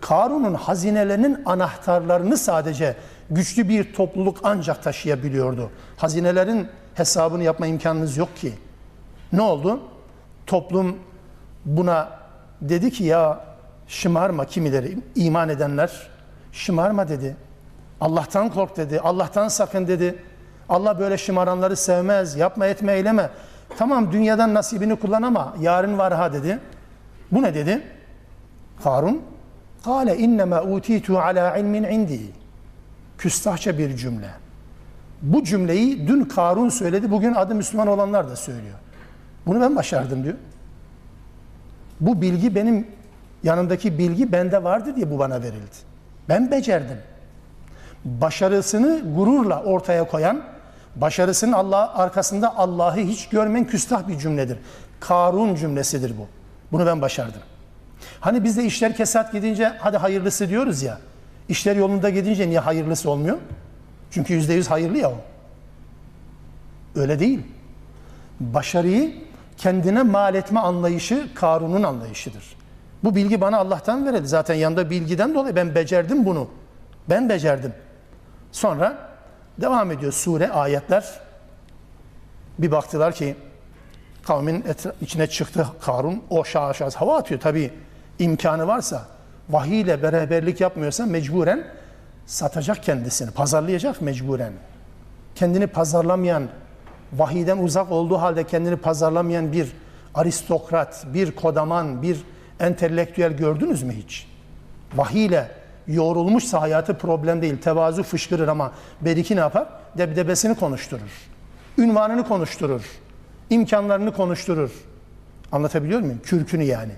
Karun'un hazinelerinin anahtarlarını sadece güçlü bir topluluk ancak taşıyabiliyordu. Hazinelerin hesabını yapma imkanınız yok ki. Ne oldu? Toplum buna dedi ki ya şımarma, kimileri iman edenler şımarma dedi. Allah'tan kork dedi. Allah'tan sakın dedi. Allah böyle şımaranları sevmez. Yapma, etme, eyleme. Tamam, dünyadan nasibini kullan ama yarın var ha dedi. Bu ne dedi? Karun قَالَ اِنَّمَا اُوْتِيْتُ عَلَى عِلْمٍ عِنْدِهِ. Küstahça bir cümle. Bu cümleyi dün Karun söyledi, bugün adı Müslüman olanlar da söylüyor. Bunu ben başardım diyor. Bu bilgi benim, yanımdaki bilgi bende vardı diye bu bana verildi. Ben becerdim. Başarısını gururla ortaya koyan, başarısının Allah, arkasında Allah'ı hiç görmeyen küstah bir cümledir. Karun cümlesidir bu. Bunu ben başardım. Hani biz de işler kesat gidince hadi hayırlısı diyoruz ya. İşler yolunda gidince niye hayırlısı olmuyor? Çünkü yüzde yüz hayırlı ya o. Öyle değil. Başarıyı kendine mal etme anlayışı Karun'un anlayışıdır. Bu bilgi bana Allah'tan verildi. Zaten yanında bilgiden dolayı ben becerdim bunu. Ben becerdim. Sonra devam ediyor sure, ayetler. Bir baktılar ki kavmin içine çıktı Karun. O şaşas hava atıyor tabii. İmkanı varsa, vahiy ile beraberlik yapmıyorsa mecburen satacak kendisini, pazarlayacak mecburen. Kendini pazarlamayan, vahiyden uzak olduğu halde kendini pazarlamayan bir aristokrat, bir kodaman, bir entelektüel gördünüz mü hiç? Vahiy ile yoğrulmuşsa hayatı problem değil, tevazu fışkırır ama beriki ne yapar? Debdebesini konuşturur, ünvanını konuşturur, imkanlarını konuşturur. Anlatabiliyor muyum? Kürkünü yani.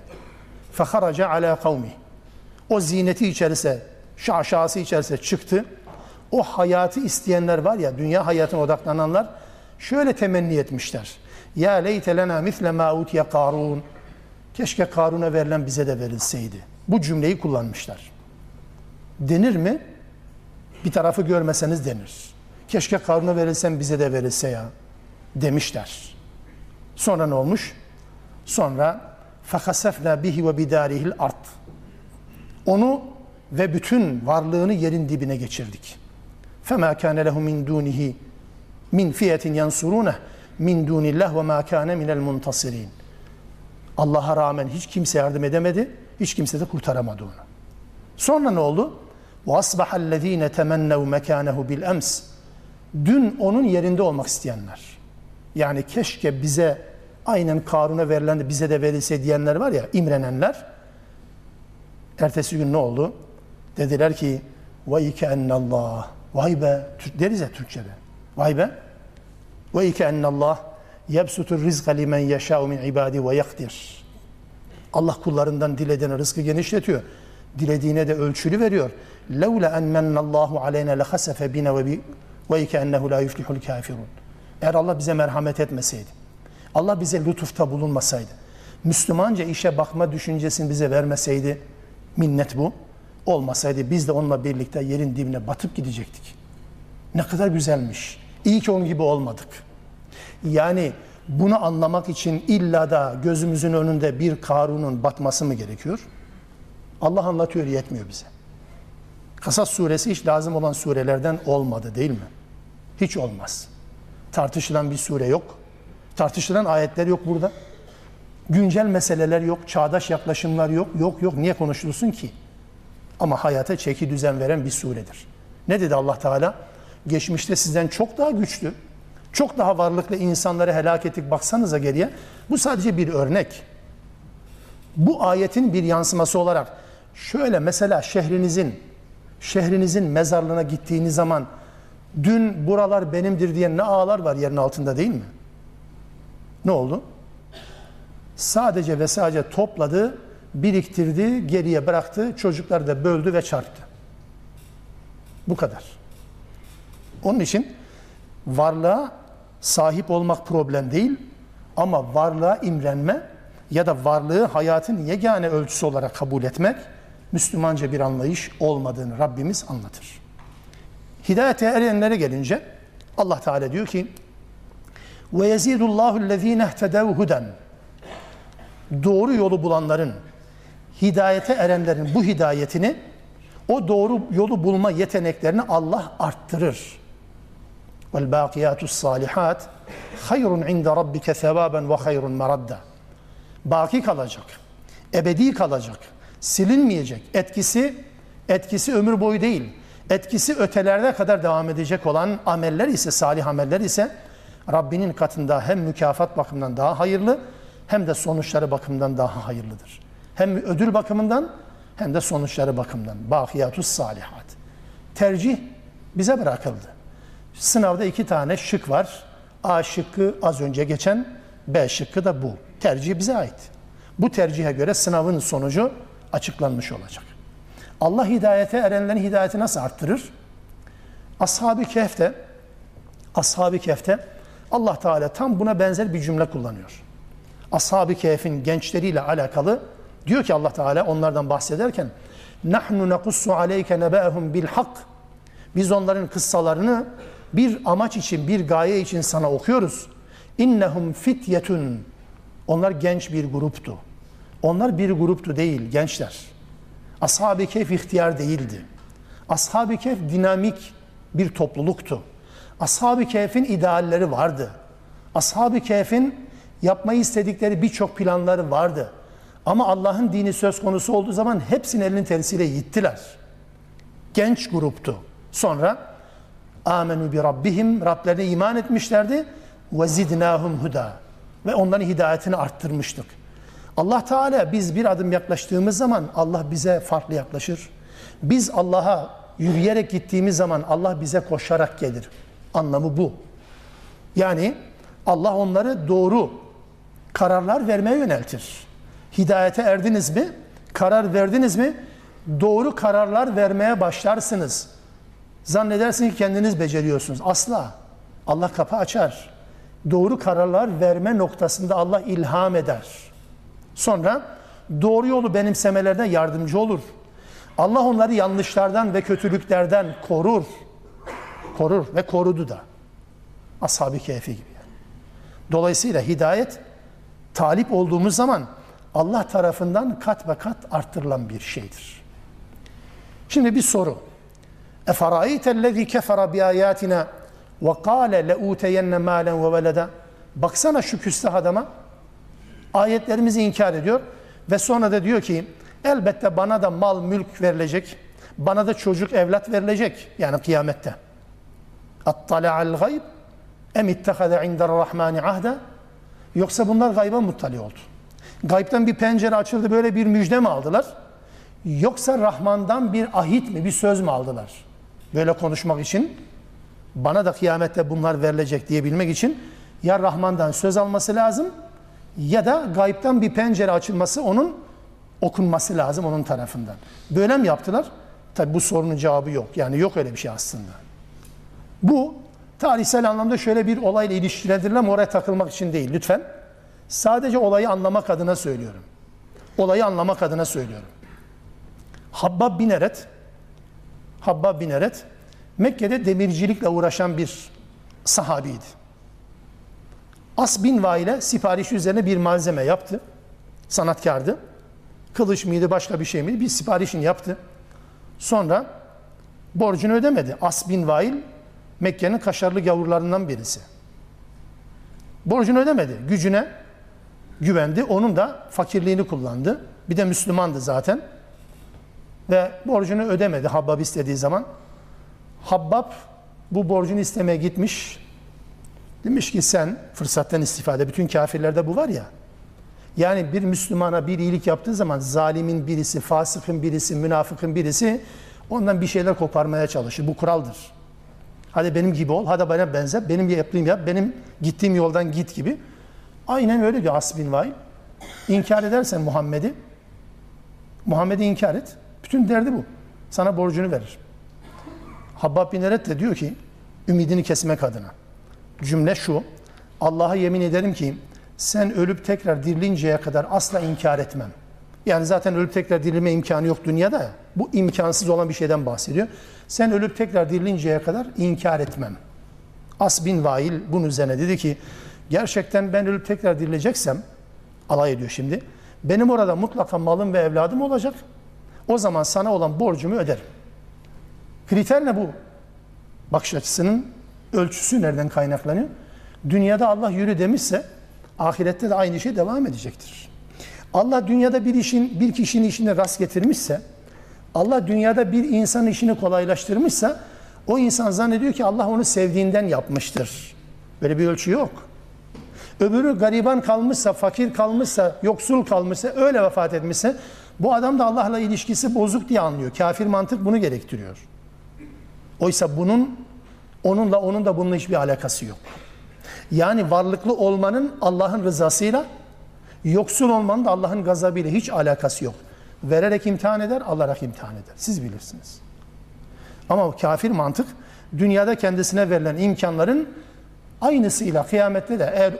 فَخَرَجَ عَلَى قَوْمِهِ. O ziyneti içerisine, şaşası içerisine çıktı. O hayatı isteyenler var ya, dünya hayatına odaklananlar şöyle temenni etmişler. يَا لَيْتَ لَنَا مِثْلَ مَا اُوْتِيَ قَارُونَ. Keşke Karun'a verilen bize de verilseydi. Bu cümleyi kullanmışlar. Denir mi? Bir tarafı görmeseniz denir. Keşke Karun'a verilsen bize de verilse ya demişler. Sonra ne olmuş? Sonra فَخَسَفْنَا بِهِ وَبِدَارِهِ الْاَرْضِ. Onu ve bütün varlığını yerin dibine geçirdik. فَمَا كَانَ لَهُ مِنْ دُونِهِ مِنْ فِيَةٍ يَنْصُرُونَهِ مِنْ دُونِ اللّٰهِ وَمَا كَانَ مِنَ الْمُنْتَصِرِينَ. Allah'a rağmen hiç kimse yardım edemedi, hiç kimse de kurtaramadı onu. Sonra ne oldu? وَأَصْبَحَ الَّذ۪ينَ تَمَنَّوْ مَكَانَهُ بِالْاَمْسِ. Dün onun yerinde olmak isteyenler. Yani keşke bize, aynen Karun'a verilen de bize de verilse diyenler var ya, imrenenler. Ertesi gün ne oldu? Dediler ki وَاِكَ اَنَّ اللّٰهِ. Vay be, deriz ya Türkçe'de. Vay be. وَاِكَ اَنَّ اللّٰهِ يَبْسُتُ الرِّزْقَ لِمَنْ يَشَاءُ مِنْ عِبَادِهِ وَيَقْدِرِ. Allah kullarından dilediğine rızkı genişletiyor. Dilediğine de ölçülü veriyor. لَوْلَا اَنْ مَنَّ اللّٰهُ عَلَيْنَا لَخَسَفَ بِنَا وَاِكَ اَنَّهُ لَا يُفْلِحُ الْكَافِرُونَ. Eğer Allah bize merhamet etmeseydi, Allah bize lütufta bulunmasaydı, Müslümanca işe bakma düşüncesini bize vermeseydi, minnet bu, olmasaydı biz de onunla birlikte yerin dibine batıp gidecektik. Ne kadar güzelmiş. İyi ki onun gibi olmadık. Yani bunu anlamak için illa da gözümüzün önünde bir Karun'un batması mı gerekiyor? Allah anlatıyor, yetmiyor bize. Kasas suresi hiç lazım olan surelerden olmadı değil mi? Hiç olmaz. Tartışılan bir sure yok. Tartışılan ayetler yok burada. Güncel meseleler yok, çağdaş yaklaşımlar yok, yok, yok. Niye konuşulsun ki? Ama hayata çeki düzen veren bir suredir. Ne dedi Allah Teala? geçmişte sizden çok daha güçlü, çok daha varlıklı insanları helak ettik, baksanıza geriye. Bu sadece bir örnek. Bu ayetin bir yansıması olarak şöyle mesela şehrinizin, şehrinizin mezarlığına gittiğiniz zaman dün buralar benimdir diye ne ağlar var yerin altında, değil mi? Ne oldu? Sadece ve sadece topladı, biriktirdi, geriye bıraktı, çocuklar da böldü ve çarptı. Bu kadar. Onun için varlığa sahip olmak problem değil, ama varlığa imrenme ya da varlığı hayatın yegane ölçüsü olarak kabul etmek, Müslümanca bir anlayış olmadığını Rabbimiz anlatır. Hidayete erenlere gelince Allah Teala diyor ki وَيَزِيدُ اللّٰهُ الَّذ۪ينَ اَهْتَدَوْ هُدًا. Doğru yolu bulanların, hidayete erenlerin bu hidayetini, o doğru yolu bulma yeteneklerini Allah arttırır. وَالْبَاقِيَاتُ الصَّالِحَاتِ خَيْرٌ عِنْدَ رَبِّكَ ثَوَابًا وَخَيْرٌ مَرَدًّا. Baki kalacak, ebedi kalacak, silinmeyecek, etkisi, etkisi ömür boyu değil, etkisi ötelerde kadar devam edecek olan ameller ise, salih ameller ise Rabbinin katında hem mükafat bakımından daha hayırlı, hem de sonuçları bakımından daha hayırlıdır. Hem ödül bakımından hem de sonuçları bakımından. Bakiyatus salihat. Tercih bize bırakıldı. Sınavda iki tane şık var. A şıkkı az önce geçen, B şıkkı da bu. Tercih bize ait. Bu tercihe göre sınavın sonucu açıklanmış olacak. Allah hidayete erenlerin hidayeti nasıl arttırır? Ashab-ı Kehf'te, Ashab-ı Kehf'te Allah Teala tam buna benzer bir cümle kullanıyor. Ashab-ı Kehf'in gençleriyle alakalı diyor ki Allah Teala onlardan bahsederken "Nahnu nakussu aleyke nebe'hum bil hak." Biz onların kıssalarını bir amaç için, bir gaye için sana okuyoruz. "İnnehum fityetun." Onlar genç bir gruptu. Onlar bir gruptu değil gençler. Ashab-ı Kehf ihtiyar değildi. Ashab-ı Kehf dinamik bir topluluktu. Ashab-ı Kehf'in idealleri vardı. Ashab-ı Kehf'in yapmayı istedikleri birçok planları vardı. Ama Allah'ın dini söz konusu olduğu zaman hepsinin elinin tersiyle gittiler. Genç gruptu. Sonra amenu bi rabbihim, Rablerine iman etmişlerdi. Ve zidnahum huda. Ve onların hidayetini arttırmıştık. Allah Teala biz bir adım yaklaştığımız zaman Allah bize farklı yaklaşır. Biz Allah'a yürüyerek gittiğimiz zaman Allah bize koşarak gelir. Anlamı bu. Yani Allah onları doğru kararlar vermeye yöneltir. Hidayete erdiniz mi? Karar verdiniz mi? Doğru kararlar vermeye başlarsınız. Zannedersiniz ki kendiniz beceriyorsunuz. Asla. Allah kapı açar. Doğru kararlar verme noktasında Allah ilham eder. Sonra doğru yolu benimsemelerine yardımcı olur. Allah onları yanlışlardan ve kötülüklerden korur. Korur ve korudu da. Ashab-ı Kehf gibi. Dolayısıyla hidayet talip olduğumuz zaman Allah tarafından kat be kat arttırılan bir şeydir. Şimdi bir soru. اَفَرَائِتَ الَّذ۪ي كَفَرَ بِآيَاتِنَا وَقَالَ لَاُوْتَيَنَّ مَالًا وَوَلَدًا. Baksana şu küstah adama, ayetlerimizi inkar ediyor ve sonra da diyor ki elbette bana da mal mülk verilecek, bana da çocuk evlat verilecek, yani kıyamette. اَطَّلَعَ الْغَيْبِ اَمْ اِتَّخَذَ عِنْدَ الرَّحْمَانِ عَهْدًا. Yoksa bunlar gayba muttali oldu. Gayb'den bir pencere açıldı, böyle bir müjde mi aldılar? Yoksa Rahman'dan bir ahit mi, bir söz mü aldılar? Böyle konuşmak için, bana da kıyamette bunlar verilecek diyebilmek için ya Rahman'dan söz alması lazım ya da gayb'den bir pencere açılması, onun okunması lazım onun tarafından. Böyle mi yaptılar? Tabi bu sorunun cevabı yok. Yani yok öyle bir şey aslında. Bu tarihsel anlamda şöyle bir olayla ilişkilendirilen, oraya takılmak için değil lütfen. Sadece olayı anlamak adına söylüyorum. Olayı anlamak adına söylüyorum. Habbab bin Eret, Habbab bin Eret, Mekke'de demircilikle uğraşan bir sahabiydi. As bin Vail'e siparişi üzerine bir malzeme yaptı. Sanatkardı. Kılıç mıydı, başka bir şey miydi? Bir siparişini yaptı. Sonra borcunu ödemedi. As bin Vail, Mekke'nin kaşarlı gavurlarından birisi. Borcunu ödemedi. Gücüne güvendi. Onun da fakirliğini kullandı. Bir de Müslümandı zaten. Ve borcunu ödemedi Habbab istediği zaman. Habbab bu borcunu istemeye gitmiş. Demiş ki sen fırsattan istifade, bütün kafirlerde bu var ya. Yani bir Müslümana bir iyilik yaptığı zaman zalimin birisi, fasıkın birisi, münafıkın birisi ondan bir şeyler koparmaya çalışır. Bu kuraldır. Hadi benim gibi ol, hadi bana benzer, benim yaptığım yap, benim gittiğim yoldan git gibi. Aynen öyle diyor Asbin Vail. İnkar edersen Muhammed'i, Muhammed'i inkar et. Bütün derdi bu. Sana borcunu verir. Habbab bin Eret de diyor ki, ümidini kesmek adına. Cümle şu, Allah'a yemin ederim ki, sen ölüp tekrar dirilinceye kadar asla inkar etmem. Yani zaten ölüp tekrar dirilme imkanı yok dünyada. Bu imkansız olan bir şeyden bahsediyor. Sen ölüp tekrar dirilinceye kadar inkar etmem. As bin Vail bunun üzerine dedi ki, gerçekten ben ölüp tekrar dirileceksem, alay ediyor şimdi, benim orada mutlaka malım ve evladım olacak, o zaman sana olan borcumu öderim. Kriter ne bu? Bakış açısının ölçüsü nereden kaynaklanıyor? Dünyada Allah yürü demişse, ahirette de aynı şey devam edecektir. Allah dünyada bir işin, bir kişinin işine rast getirmişse, Allah dünyada bir insanın işini kolaylaştırmışsa, o insan zannediyor ki Allah onu sevdiğinden yapmıştır. Böyle bir ölçü yok. Öbürü gariban kalmışsa, fakir kalmışsa, yoksul kalmışsa, öyle vefat etmişse, bu adam da Allah'la ilişkisi bozuk diye anlıyor. Kafir mantık bunu gerektiriyor. Oysa bunun, onunla onun da bununla hiçbir alakası yok. Yani varlıklı olmanın Allah'ın rızasıyla, yoksul olmanın da Allah'ın gazabıyla hiç alakası yok. Vererek imtihan eder, alarak imtihan eder. Siz bilirsiniz. Ama o kafir mantık, dünyada kendisine verilen imkanların aynısıyla kıyamette de eğer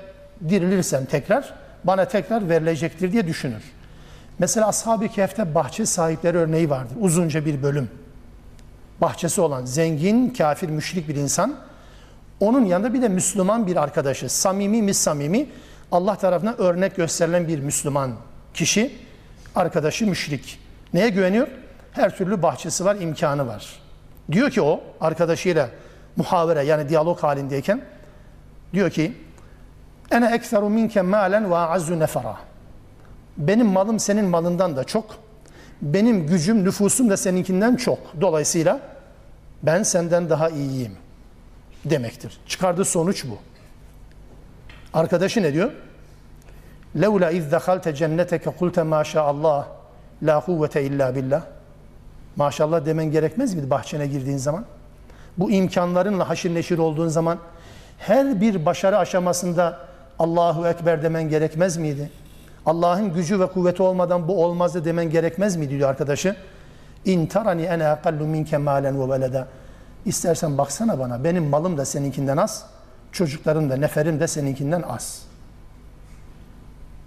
dirilirsem tekrar, bana tekrar verilecektir diye düşünür. Mesela Ashab-ı Kehf'te bahçe sahipleri örneği vardır. Uzunca bir bölüm. Bahçesi olan zengin, kafir, müşrik bir insan, onun yanında bir de Müslüman bir arkadaşı, samimi mi samimi, Allah tarafından örnek gösterilen bir Müslüman kişi, arkadaşı müşrik. Neye güveniyor? Her türlü bahçesi var, imkanı var. Diyor ki o, arkadaşıyla muhavere yani diyalog halindeyken, diyor ki, ''Ene ekseru minke malen ve azzu nefera'' benim malım senin malından da çok, benim gücüm, nüfusum da seninkinden çok. Dolayısıyla ben senden daha iyiyim demektir. Çıkardığı sonuç bu. Arkadaşı ne diyor? لَوْلَا اِذْ دَخَلْتَ جَنَّتَكَ قُلْتَ مَا شَاءَ اللّٰهِ لَا قُوَّةَ اِلَّا بِاللّٰهِ Maşallah demen gerekmez miydi bahçene girdiğin zaman? Bu imkanlarınla haşir neşir olduğun zaman her bir başarı aşamasında Allahu Ekber demen gerekmez miydi? Allah'ın gücü ve kuvveti olmadan bu olmazdı demen gerekmez mi diyor arkadaşı. İn tarani ene aqallu minke malen ve velada. İstersen baksana bana, benim malım da seninkinden az, çocuklarım da, neferim de seninkinden az.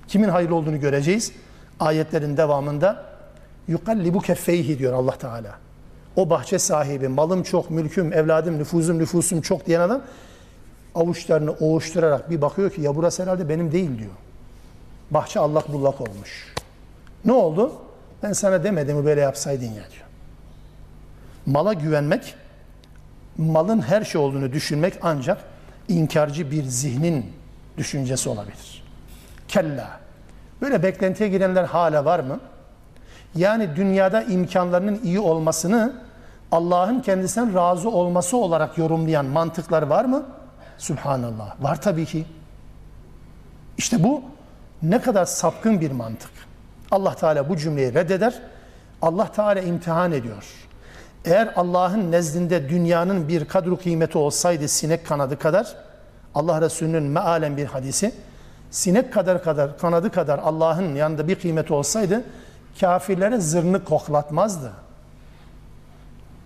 Kimin hayırlı olduğunu göreceğiz. Ayetlerin devamında yukallibu keffeyhi diyor Allah Teala. O bahçe sahibi, malım çok, mülküm, evladım, nüfuzum, nüfusum çok diyen adam avuçlarını oğuşturarak bir bakıyor ki ya burası herhalde benim değil diyor. Bahçe allak bullak olmuş. Ne oldu? Ben sana demedim mi böyle yapsaydın ya diyor. Mala güvenmek, malın her şey olduğunu düşünmek ancak inkarcı bir zihnin düşüncesi olabilir. Kella. Böyle beklentiye girenler hala var mı? Yani dünyada imkanlarının iyi olmasını Allah'ın kendisinden razı olması olarak yorumlayan mantıklar var mı? Subhanallah. Var tabii ki. İşte bu ne kadar sapkın bir mantık. Allah Teala bu cümleyi reddeder. Allah Teala imtihan ediyor. Eğer Allah'ın nezdinde dünyanın bir kadru kıymeti olsaydı sinek kanadı kadar, Allah Resulü'nün mealen bir hadisi, sinek kadar kadar kanadı kadar Allah'ın yanında bir kıymeti olsaydı kafirlere zırnı koklatmazdı.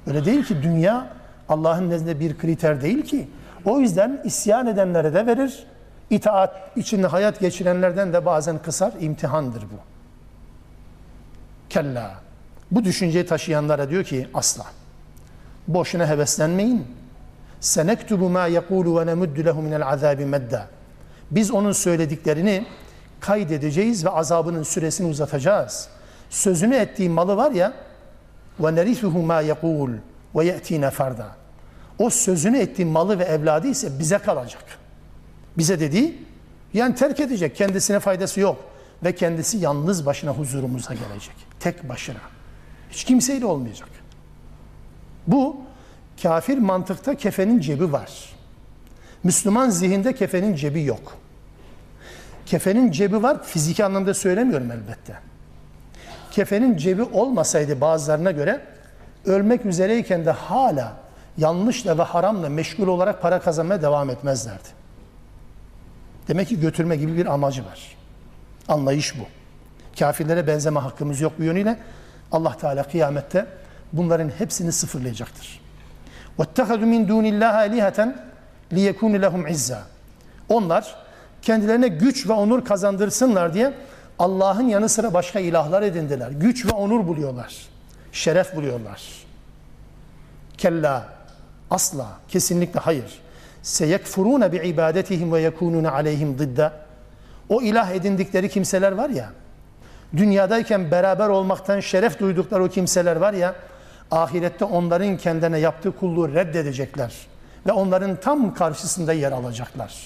Öyle değil ki dünya Allah'ın nezdinde bir kriter değil ki. O yüzden isyan edenlere de verir. İtaat içinde hayat geçirenlerden de bazen kısar, imtihandır bu. Kella. Bu düşünceyi taşıyanlara diyor ki asla. Boşuna heveslenmeyin. Senektubu ma yekulu ve nemuddu lehu minel azabi medda. Biz onun söylediklerini kaydedeceğiz ve azabının süresini uzatacağız. Sözünü ettiği malı var ya, ve nerithuhu ma yekul ve ye'tina farda. O sözünü ettiği malı ve evladı ise bize kalacak. Bize dediği, yani terk edecek, kendisine faydası yok. Ve kendisi yalnız başına huzurumuza gelecek. Tek başına. Hiç kimseyle olmayacak. Bu, Kafir mantıkta kefenin cebi var. Müslüman zihinde kefenin cebi yok. Kefenin cebi var, fiziki anlamda söylemiyorum elbette. Kefenin cebi olmasaydı bazılarına göre ölmek üzereyken de hala yanlışla ve haramla meşgul olarak para kazanmaya devam etmezlerdi. Demek ki götürme gibi bir amacı var. Anlayış bu. Kafirlere benzeme hakkımız yok bu yönüyle. Allah Teala kıyamette bunların hepsini sıfırlayacaktır. وَاتَّخَذُ مِنْ دُونِ اللّٰهَ اَلِهَةً لِيَكُونِ لَهُمْ عِزَّةً. Onlar kendilerine güç ve onur kazandırsınlar diye Allah'ın yanı sıra başka ilahlar edindiler. Güç ve onur buluyorlar. Şeref buluyorlar. Kella, asla, kesinlikle hayır. سَيَكْفُرُونَ بِعِبَادَتِهِمْ وَيَكُونُونَ عَلَيْهِمْ ضِدَّ. O ilah edindikleri kimseler var ya, dünyadayken beraber olmaktan şeref duydukları o kimseler var ya, ahirette onların kendine yaptığı kulluğu reddedecekler ve onların tam karşısında yer alacaklar.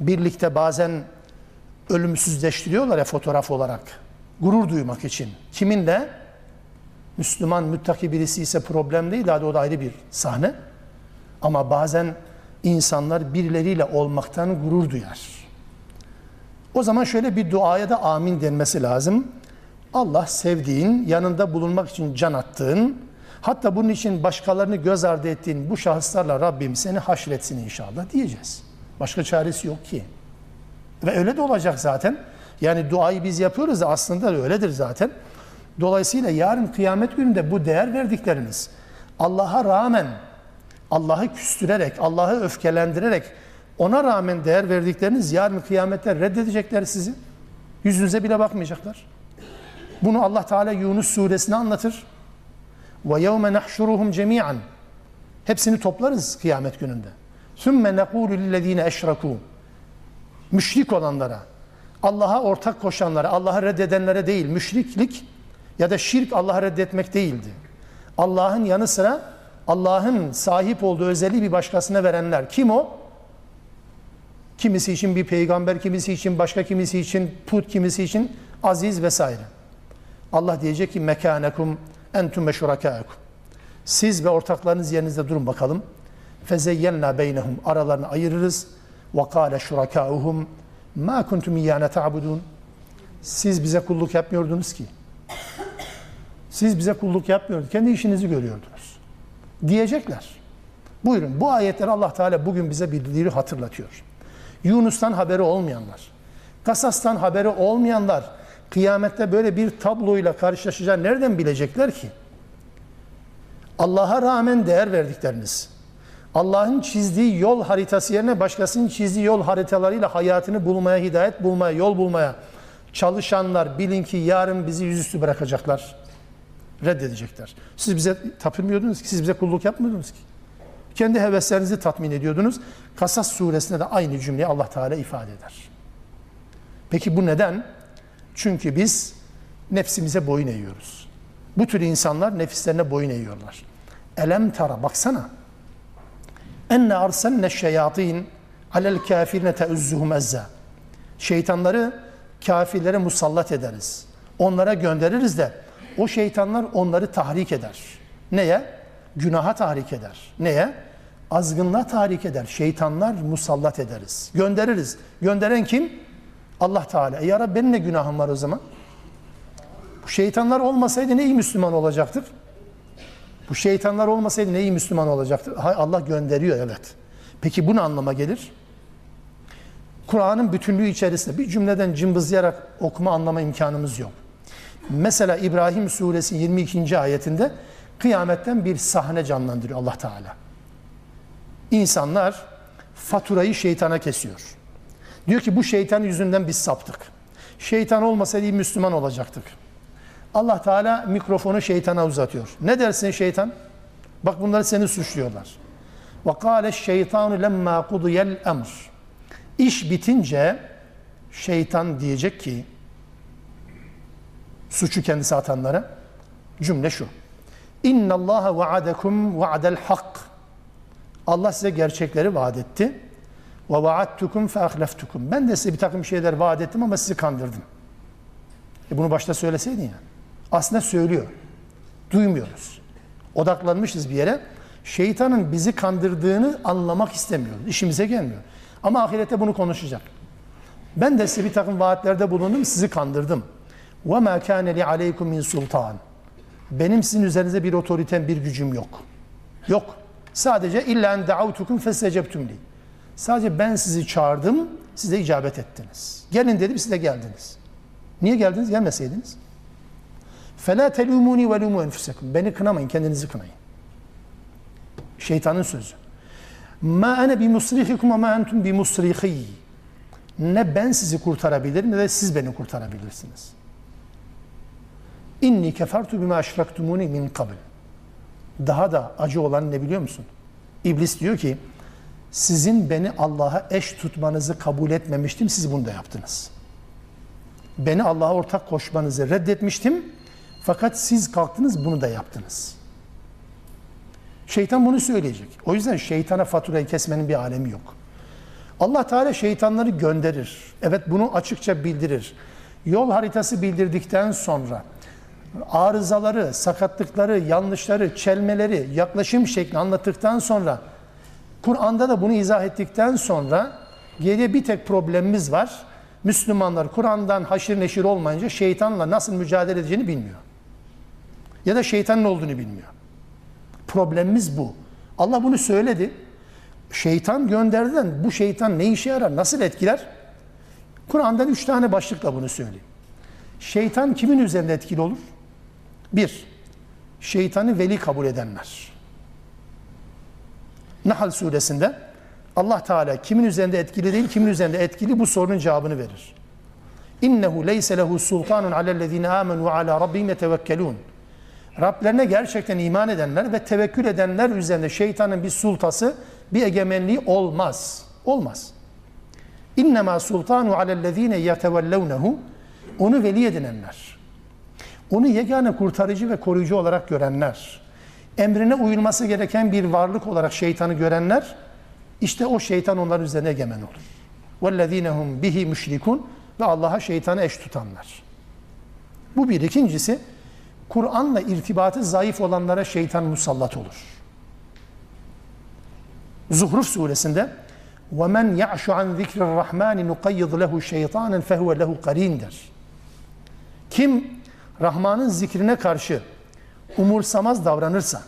Birlikte bazen ölümsüzleştiriyorlar ya fotoğraf olarak, gurur duymak için. Kiminle? Müslüman, müttaki birisi ise problem değil, daha da o da ayrı bir sahne. Ama bazen insanlar birileriyle olmaktan gurur duyar. O zaman şöyle bir duaya da amin denmesi lazım. Allah sevdiğin, yanında bulunmak için can attığın, hatta bunun için başkalarını göz ardı ettiğin bu şahıslarla Rabbim seni haşretsin inşallah diyeceğiz. Başka çaresi yok ki. Ve öyle de olacak zaten. Yani duayı biz yapıyoruz da aslında öyledir zaten. Dolayısıyla yarın kıyamet gününde bu değer verdikleriniz, Allah'a rağmen, Allah'ı küstürerek, Allah'ı öfkelendirerek, ona rağmen değer verdikleriniz yarın kıyamette reddedecekler sizi. Yüzünüze bile bakmayacaklar. Bunu Allah Teala Yunus suresine anlatır. وَيَوْمَ نَحْشُرُهُمْ جَمِيعًا. Hepsini toplarız kıyamet gününde. ثُمَّ نَقُولُ لِلَّذ۪ينَ اَشْرَكُوا. Müşrik olanlara, Allah'a ortak koşanlara, Allah'ı reddedenlere değil. Müşriklik ya da şirk Allah'ı reddetmek değildi. Allah'ın yanı sıra Allah'ın sahip olduğu özelliği bir başkasına verenler. Kim o? Kimisi için bir peygamber, kimisi için başka, kimisi için put, kimisi için aziz vesaire. Allah diyecek ki mekânekum entum ve şurakâekum. Siz ve ortaklarınız yerinizde durun bakalım. Fezeyyenna beynehum. Aralarını ayırırız. Ve kâle şurakâuhum mâ kuntum iyyâne ta'budûn. Siz bize kulluk yapmıyordunuz ki. Siz bize kulluk yapmıyordunuz. Kendi işinizi görüyordunuz. Diyecekler. Buyurun, bu ayetleri Allah Teala bugün bize bildiğini hatırlatıyor. Yunus'tan haberi olmayanlar, Kasas'tan haberi olmayanlar kıyamette böyle bir tabloyla karşılaşacağını nereden bilecekler ki? Allah'a rağmen değer verdikleriniz, Allah'ın çizdiği yol haritası yerine başkasının çizdiği yol haritalarıyla hayatını bulmaya, hidayet bulmaya, yol bulmaya çalışanlar bilin ki yarın bizi yüzüstü bırakacaklar, reddedecekler. Siz bize tapınmıyordunuz ki, siz bize kulluk yapmıyordunuz ki. Kendi heveslerinizi tatmin ediyordunuz. Kasas suresinde de aynı cümleyi Allah Teala ifade eder. Peki bu neden? Çünkü biz nefsimize boyun eğiyoruz. Bu tür insanlar nefislerine boyun eğiyorlar. Elem tara, baksana. Enne arsenne şeyatîn alel kâfirine teüzzühüm ezze. Şeytanları kafirlere musallat ederiz. Onlara göndeririz de o şeytanlar onları tahrik eder. Neye? Günaha tahrik eder. Neye? Azgınlığa tahrik eder. Şeytanlar musallat ederiz. Göndeririz. Gönderen kim? Allah Teala. E ya Rabbi benim ne günahım var o zaman? Bu şeytanlar olmasaydı ne iyi Müslüman olacaktık? Bu şeytanlar olmasaydı ne iyi Müslüman olacaktık? Allah gönderiyor, evet. Peki bu ne anlama gelir? Kur'an'ın bütünlüğü içerisinde bir cümleden cımbızlayarak okuma anlama imkanımız yok. Mesela İbrahim suresi yirmi ikinci ayetinde kıyametten bir sahne canlandırıyor Allah Teala. İnsanlar faturayı şeytana kesiyor. Diyor ki bu şeytan yüzünden biz saptık. Şeytan olmasaydı iyi Müslüman olacaktık. Allah Teala mikrofonu şeytana uzatıyor. Ne dersin şeytan? Bak bunları seni suçluyorlar. وَقَالَ الشَّيْطَانُ لَمَّا قُضِيَ الْاَمْرِ. İş bitince şeytan diyecek ki suçu kendisi atanlara, cümle şu. اِنَّ اللّٰهَ وَعَدَكُمْ وَعَدَ الْحَقِّ. Allah size gerçekleri vaat etti. وَوَعَدْتُكُمْ فَاَخْلَفْتُكُمْ. Ben de size bir takım şeyler vaat ettim ama sizi kandırdım. E bunu başta söyleseydin ya. Aslında söylüyor. Duymuyoruz. odaklanmışız bir yere. Şeytanın bizi kandırdığını anlamak istemiyoruz. İşimize gelmiyor. Ama ahirette bunu konuşacak. Ben de size bir takım vaatlerde bulundum, sizi kandırdım. وَمَا كَانَ لِي عَلَيْكُمْ مِنْ سُلْطَانٍ Benim sizin üzerinize bir otoritem, bir gücüm yok. Yok. Sadece اِلَّا اَنْ دَعَوْتُكُمْ فَسْتَجَبْتُمْ لِي Sadece ben sizi çağırdım, size icabet ettiniz. Gelin dedim, siz de geldiniz. Niye geldiniz? Gelmeseydiniz. فَلَا تَلُومُونِي وَلُومُوا أَنْفُسَكُمْ Beni kınamayın, kendinizi kınayın. Şeytanın sözü. مَا أَنَا بِمُصْرِخِكُمْ وَمَا أَنْتُمْ بِمُصْرِخِي Ne ben sizi kurtarabilirim ne de siz beni kurtarabilirsiniz. İnni kefertu bima eşraktumuni min kabl. Daha da acı olan ne biliyor musun? İblis diyor ki, sizin beni Allah'a eş tutmanızı kabul etmemiştim, siz bunu da yaptınız. Beni Allah'a ortak koşmanızı reddetmiştim, fakat siz kalktınız bunu da yaptınız. Şeytan bunu söyleyecek. O yüzden şeytana faturayı kesmenin bir alemi yok. Allah Teala şeytanları gönderir. Evet, bunu açıkça bildirir. Yol haritası bildirdikten sonra arızaları, sakatlıkları, yanlışları, çelmeleri, yaklaşım şeklini anlattıktan sonra, Kur'an'da da bunu izah ettikten sonra geriye bir tek problemimiz var. Müslümanlar Kur'an'dan haşir neşir olmayınca şeytanla nasıl mücadele edeceğini bilmiyor. Ya da şeytanın olduğunu bilmiyor. Problemimiz bu. Allah bunu söyledi. Şeytan gönderden bu şeytan ne işe yarar, nasıl etkiler? Kur'an'dan üç tane başlıkla bunu söyleyeyim. Şeytan kimin üzerinde etkili olur? Bir, şeytanı veli kabul edenler. Nahl suresinde Allah Teala kimin üzerinde etkili değil, kimin üzerinde etkili bu sorunun cevabını verir. İnnehu leyse lehu sultanun alellezine amenu ve ala rabbihim yetevekkelun. Rablerine gerçekten iman edenler ve tevekkül edenler üzerinde şeytanın bir sultası, bir egemenliği olmaz. Olmaz. İnnemâ sultanu alellezîne yetevellevnehu Onu veli edinenler. Onu yegane kurtarıcı ve koruyucu olarak görenler. Emrine uyulması gereken bir varlık olarak şeytanı görenler, işte o şeytan onların üzerine egemen olur. وَالَّذ۪ينَ هُمْ بِهِ مُشْرِكُونَ Ve Allah'a şeytanı eş tutanlar. Bu bir. İkincisi, Kur'an'la irtibatı zayıf olanlara şeytan musallat olur. Zuhruf suresinde وَمَنْ يَعْشُ عَنْ ذِكْرِ الرَّحْمَانِ نُقَيِّضْ لَهُ شَيْطَانًا فَهُوَ لَهُ قَر۪ينَ der. Kim Rahman'ın zikrine karşı umursamaz davranırsa,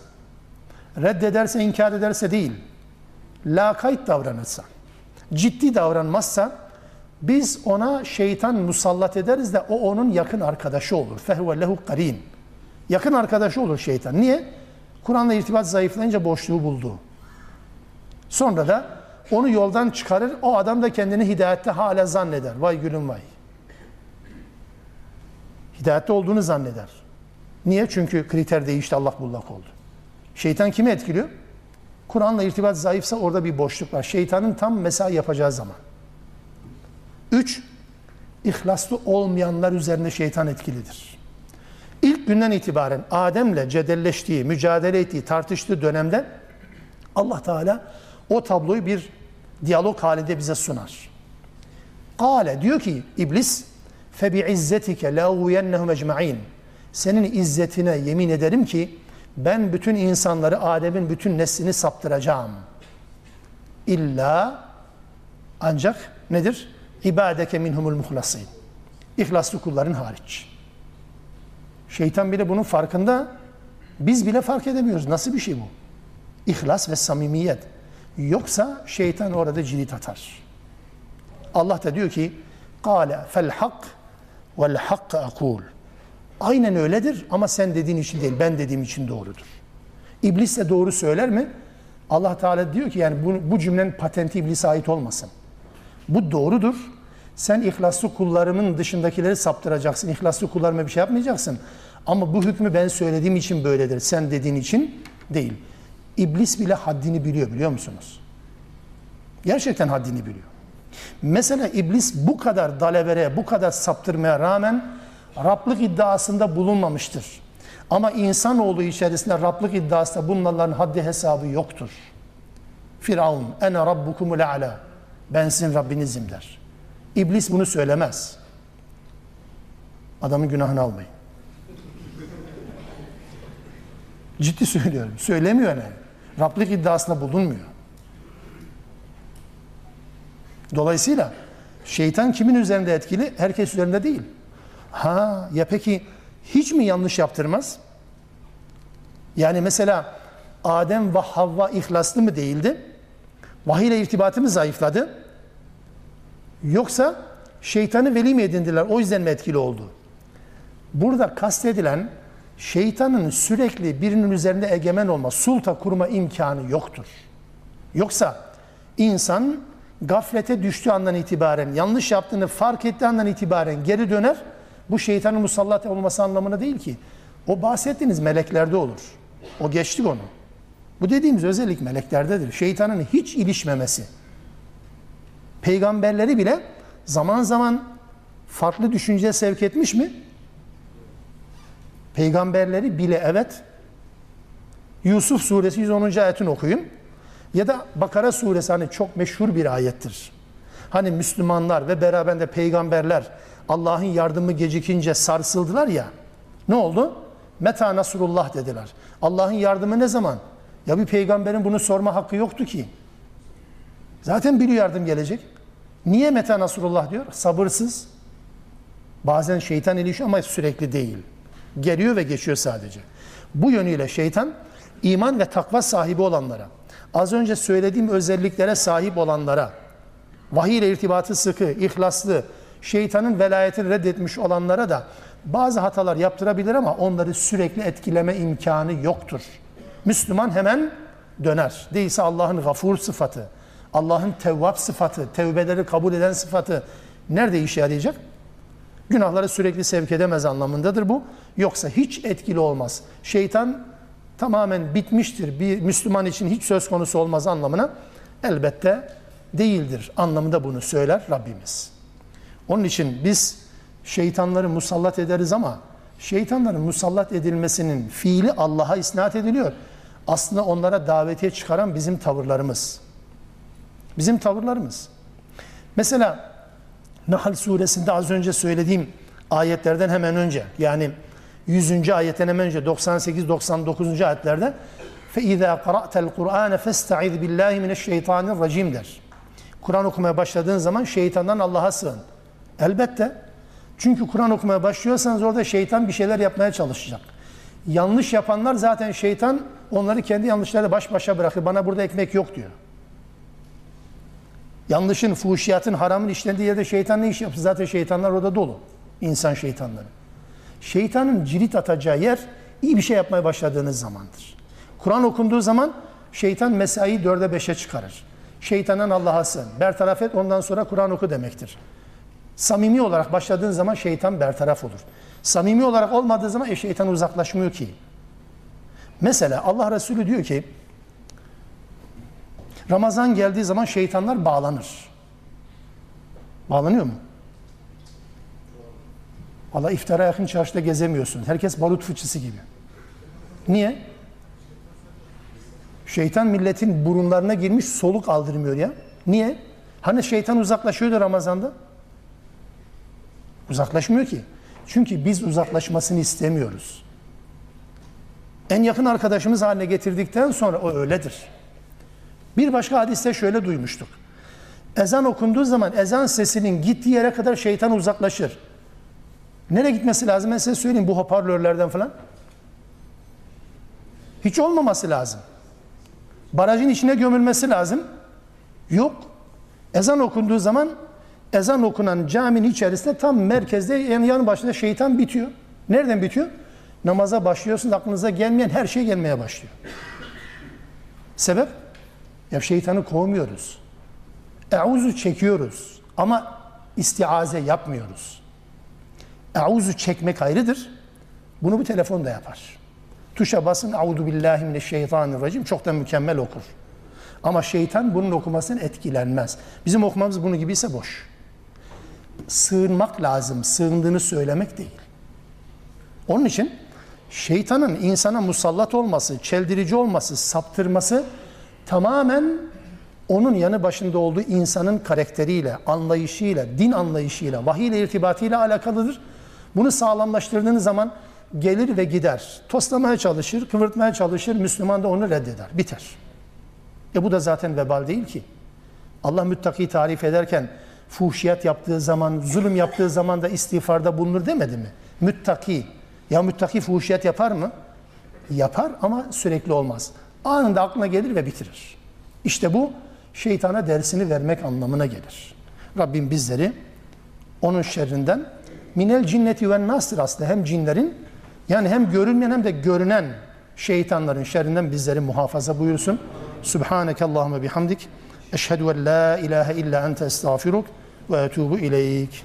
reddederse, inkar ederse değil, lakayt davranırsa, ciddi davranmazsa, biz ona şeytan musallat ederiz de o onun yakın arkadaşı olur. فَهُوَ لَهُ قَر۪ينَ Yakın arkadaşı olur şeytan. Niye? Kur'an'la irtibat zayıflayınca boşluğu buldu. Sonra da onu yoldan çıkarır, o adam da kendini hidayette hala zanneder. Vay gülüm vay. Hidayette olduğunu zanneder. Niye? Çünkü kriter değişti, Allah bullak oldu. Şeytan kimi etkiliyor? Kur'an'la irtibat zayıfsa orada bir boşluk var. Şeytanın tam mesai yapacağı zaman. Üç, ihlaslı olmayanlar üzerine şeytan etkilidir. İlk günden itibaren Adem'le cedelleştiği, mücadele ettiği, tartıştığı dönemde Allah Teala o tabloyu bir diyalog halinde bize sunar. Kale diyor ki İblis فَبِعِزَّتِكَ لَاغُوَيَنَّهُمْ اَجْمَعِينَ Senin izzetine yemin ederim ki ben bütün insanları, Adem'in bütün neslini saptıracağım. İlla ancak nedir? İbadeke minhumul muhlasin. İhlaslı kulların hariç. Şeytan bile bunun farkında, biz bile fark edemiyoruz. Nasıl bir şey bu? İhlas ve samimiyet. Yoksa şeytan orada cirit atar. Allah da diyor ki قَالَ فَالْحَقْ وَالْحَقَّ أَقُولُ Aynen öyledir ama sen dediğin için değil, ben dediğim için doğrudur. İblis de doğru söyler mi? Allah Teala diyor ki yani bu, bu cümlenin patenti iblise ait olmasın. Bu doğrudur. Sen ihlaslı kullarımın dışındakileri saptıracaksın. İhlaslı kullarıma bir şey yapmayacaksın. Ama bu hükmü ben söylediğim için böyledir. Sen dediğin için değil. İblis bile haddini biliyor, biliyor musunuz? Gerçekten haddini biliyor. Mesela İblis bu kadar dalavereye, bu kadar saptırmaya rağmen Rab'lık iddiasında bulunmamıştır. Ama insanoğlu içerisinde Rab'lık iddiasında bulunanların haddi hesabı yoktur. Firavun, ene rabbukumul a'la. Ben sizin Rabbinizim der. İblis bunu söylemez. Adamın günahını almayın. Ciddi söylüyorum. Söylemiyor önemli. Rab'lik iddiasında bulunmuyor. Dolayısıyla şeytan kimin üzerinde etkili? Herkes üzerinde değil. Ha ya peki hiç mi yanlış yaptırmaz? Yani mesela Adem ve Havva ihlaslı mı değildi? Vahiy ile irtibatı mı zayıfladı? Yoksa şeytanı veli mi edindiler? O yüzden mi etkili oldu? Burada kastedilen şeytanın sürekli birinin üzerinde egemen olma, sulta kurma imkanı yoktur. Yoksa insan gaflete düştüğü andan itibaren, yanlış yaptığını fark ettiği andan itibaren geri döner. Bu şeytanın musallat olması anlamına değil ki. O bahsettiğiniz meleklerde olur. O geçtik onu. Bu dediğimiz özellik meleklerdedir. Şeytanın hiç ilişmemesi. Peygamberleri bile zaman zaman farklı düşünceye sevk etmiş mi? Peygamberleri bile evet. Yusuf suresi yüz onuncu ayetini okuyun. Ya da Bakara suresi hani çok meşhur bir ayettir. Hani Müslümanlar ve beraberinde peygamberler Allah'ın yardımı gecikince sarsıldılar ya. Ne oldu? Meta nasrullah dediler. Allah'ın yardımı ne zaman? Ya bir peygamberin bunu sorma hakkı yoktu ki. Zaten biliyor yardım gelecek. Niye meta nasrullah diyor? Sabırsız. Bazen şeytan ilişiyor ama sürekli değil. Geliyor ve geçiyor sadece. Bu yönüyle şeytan iman ve takva sahibi olanlara, az önce söylediğim özelliklere sahip olanlara, vahiy ile irtibatı sıkı, ihlaslı, şeytanın velayetini reddetmiş olanlara da bazı hatalar yaptırabilir ama onları sürekli etkileme imkanı yoktur. Müslüman hemen döner. Değilse Allah'ın gafur sıfatı, Allah'ın tevvab sıfatı, tevbeleri kabul eden sıfatı nerede işe yarayacak? Günahları sürekli sevk edemez anlamındadır bu. Yoksa hiç etkili olmaz. Şeytan tamamen bitmiştir. Bir Müslüman için hiç söz konusu olmaz anlamına elbette değildir. Anlamında bunu söyler Rabbimiz. Onun için biz şeytanları musallat ederiz ama şeytanların musallat edilmesinin fiili Allah'a isnat ediliyor. Aslında onlara davetiye çıkaran bizim tavırlarımız. Bizim tavırlarımız. Mesela Nahl suresinde az önce söylediğim ayetlerden hemen önce, yani yüzüncü ayetten hemen önce doksan sekiz doksan dokuzuncu ayetlerde فَاِذَا قَرَأْتَ الْقُرْآنَ فَاسْتَعِذْ بِاللّٰهِ مِنَ الشَّيْطَانِ الرَّجِيمِ der. Kur'an okumaya başladığın zaman şeytandan Allah'a sığın. Elbette. Çünkü Kur'an okumaya başlıyorsanız orada şeytan bir şeyler yapmaya çalışacak. Yanlış yapanlar zaten şeytan onları kendi yanlışlarıyla baş başa bırakır. Bana burada ekmek yok diyor. Yanlışın, fuhuşiyatın, haramın işlendiği yerde şeytan ne iş yapsın? Zaten şeytanlar orada dolu. İnsan şeytanları. Şeytanın cirit atacağı yer iyi bir şey yapmaya başladığınız zamandır. Kur'an okunduğu zaman şeytan mesaiyi dörde beşe çıkarır. Şeytandan Allah'a sığın. Bertaraf et, ondan sonra Kur'an oku demektir. Samimi olarak başladığın zaman şeytan bertaraf olur. Samimi olarak olmadığı zaman e, şeytan uzaklaşmıyor ki. Mesela Allah Resulü diyor ki, Ramazan geldiği zaman şeytanlar bağlanır. Bağlanıyor mu? Valla iftara yakın çarşıda gezemiyorsun. Herkes barut fıçısı gibi. Niye? Şeytan milletin burunlarına girmiş, soluk aldırmıyor ya. Niye? Hani şeytan uzaklaşıyordu Ramazan'da? Uzaklaşmıyor ki. Çünkü biz uzaklaşmasını istemiyoruz. En yakın arkadaşımız haline getirdikten sonra o öyledir. Bir başka hadiste şöyle duymuştuk. Ezan okunduğu zaman ezan sesinin gittiği yere kadar şeytan uzaklaşır. Nereye gitmesi lazım? Ben size söyleyeyim, bu hoparlörlerden falan. Hiç olmaması lazım. Barajın içine gömülmesi lazım. Yok. Ezan okunduğu zaman ezan okunan caminin içerisinde tam merkezde, yani yanı başında şeytan bitiyor. Nereden bitiyor? Namaza başlıyorsunuz, aklınıza gelmeyen her şey gelmeye başlıyor. Sebep? Ya şeytanı kovmuyoruz. Euzu çekiyoruz ama istiaze yapmıyoruz. Euzu çekmek ayrıdır. Bunu bu telefon da yapar. Tuşa basın, euzu billahi mineşşeytanirracim, çok da mükemmel okur. Ama şeytan bunun okumasını etkilenmez. Bizim okumamız bunun gibiyse boş. Sığınmak lazım, sığındığını söylemek değil. Onun için şeytanın insana musallat olması, çeldirici olması, saptırması tamamen onun yanı başında olduğu insanın karakteriyle, anlayışıyla, din anlayışıyla, vahiy ile irtibatıyla alakalıdır. Bunu sağlamlaştırdığınız zaman gelir ve gider. Toslamaya çalışır, kıvırtmaya çalışır, Müslüman da onu reddeder, biter. E bu da zaten vebal değil ki. Allah müttaki tarif ederken fuhşiyat yaptığı zaman, zulüm yaptığı zaman da istiğfarda bulunur demedi mi? Müttaki. Ya müttaki fuhşiyat yapar mı? Yapar ama sürekli olmaz. Anında aklına gelir ve bitirir. İşte bu şeytana dersini vermek anlamına gelir. Rabbim bizleri onun şerrinden, minel cinneti ve nasr, aslında hem cinlerin, yani hem görünmeyen hem de görünen şeytanların şerrinden bizleri muhafaza buyursun. Subhaneke Allahümme bihamdik. Eşhedü en la ilahe illa ente estağfiruk ve etubu ileyk.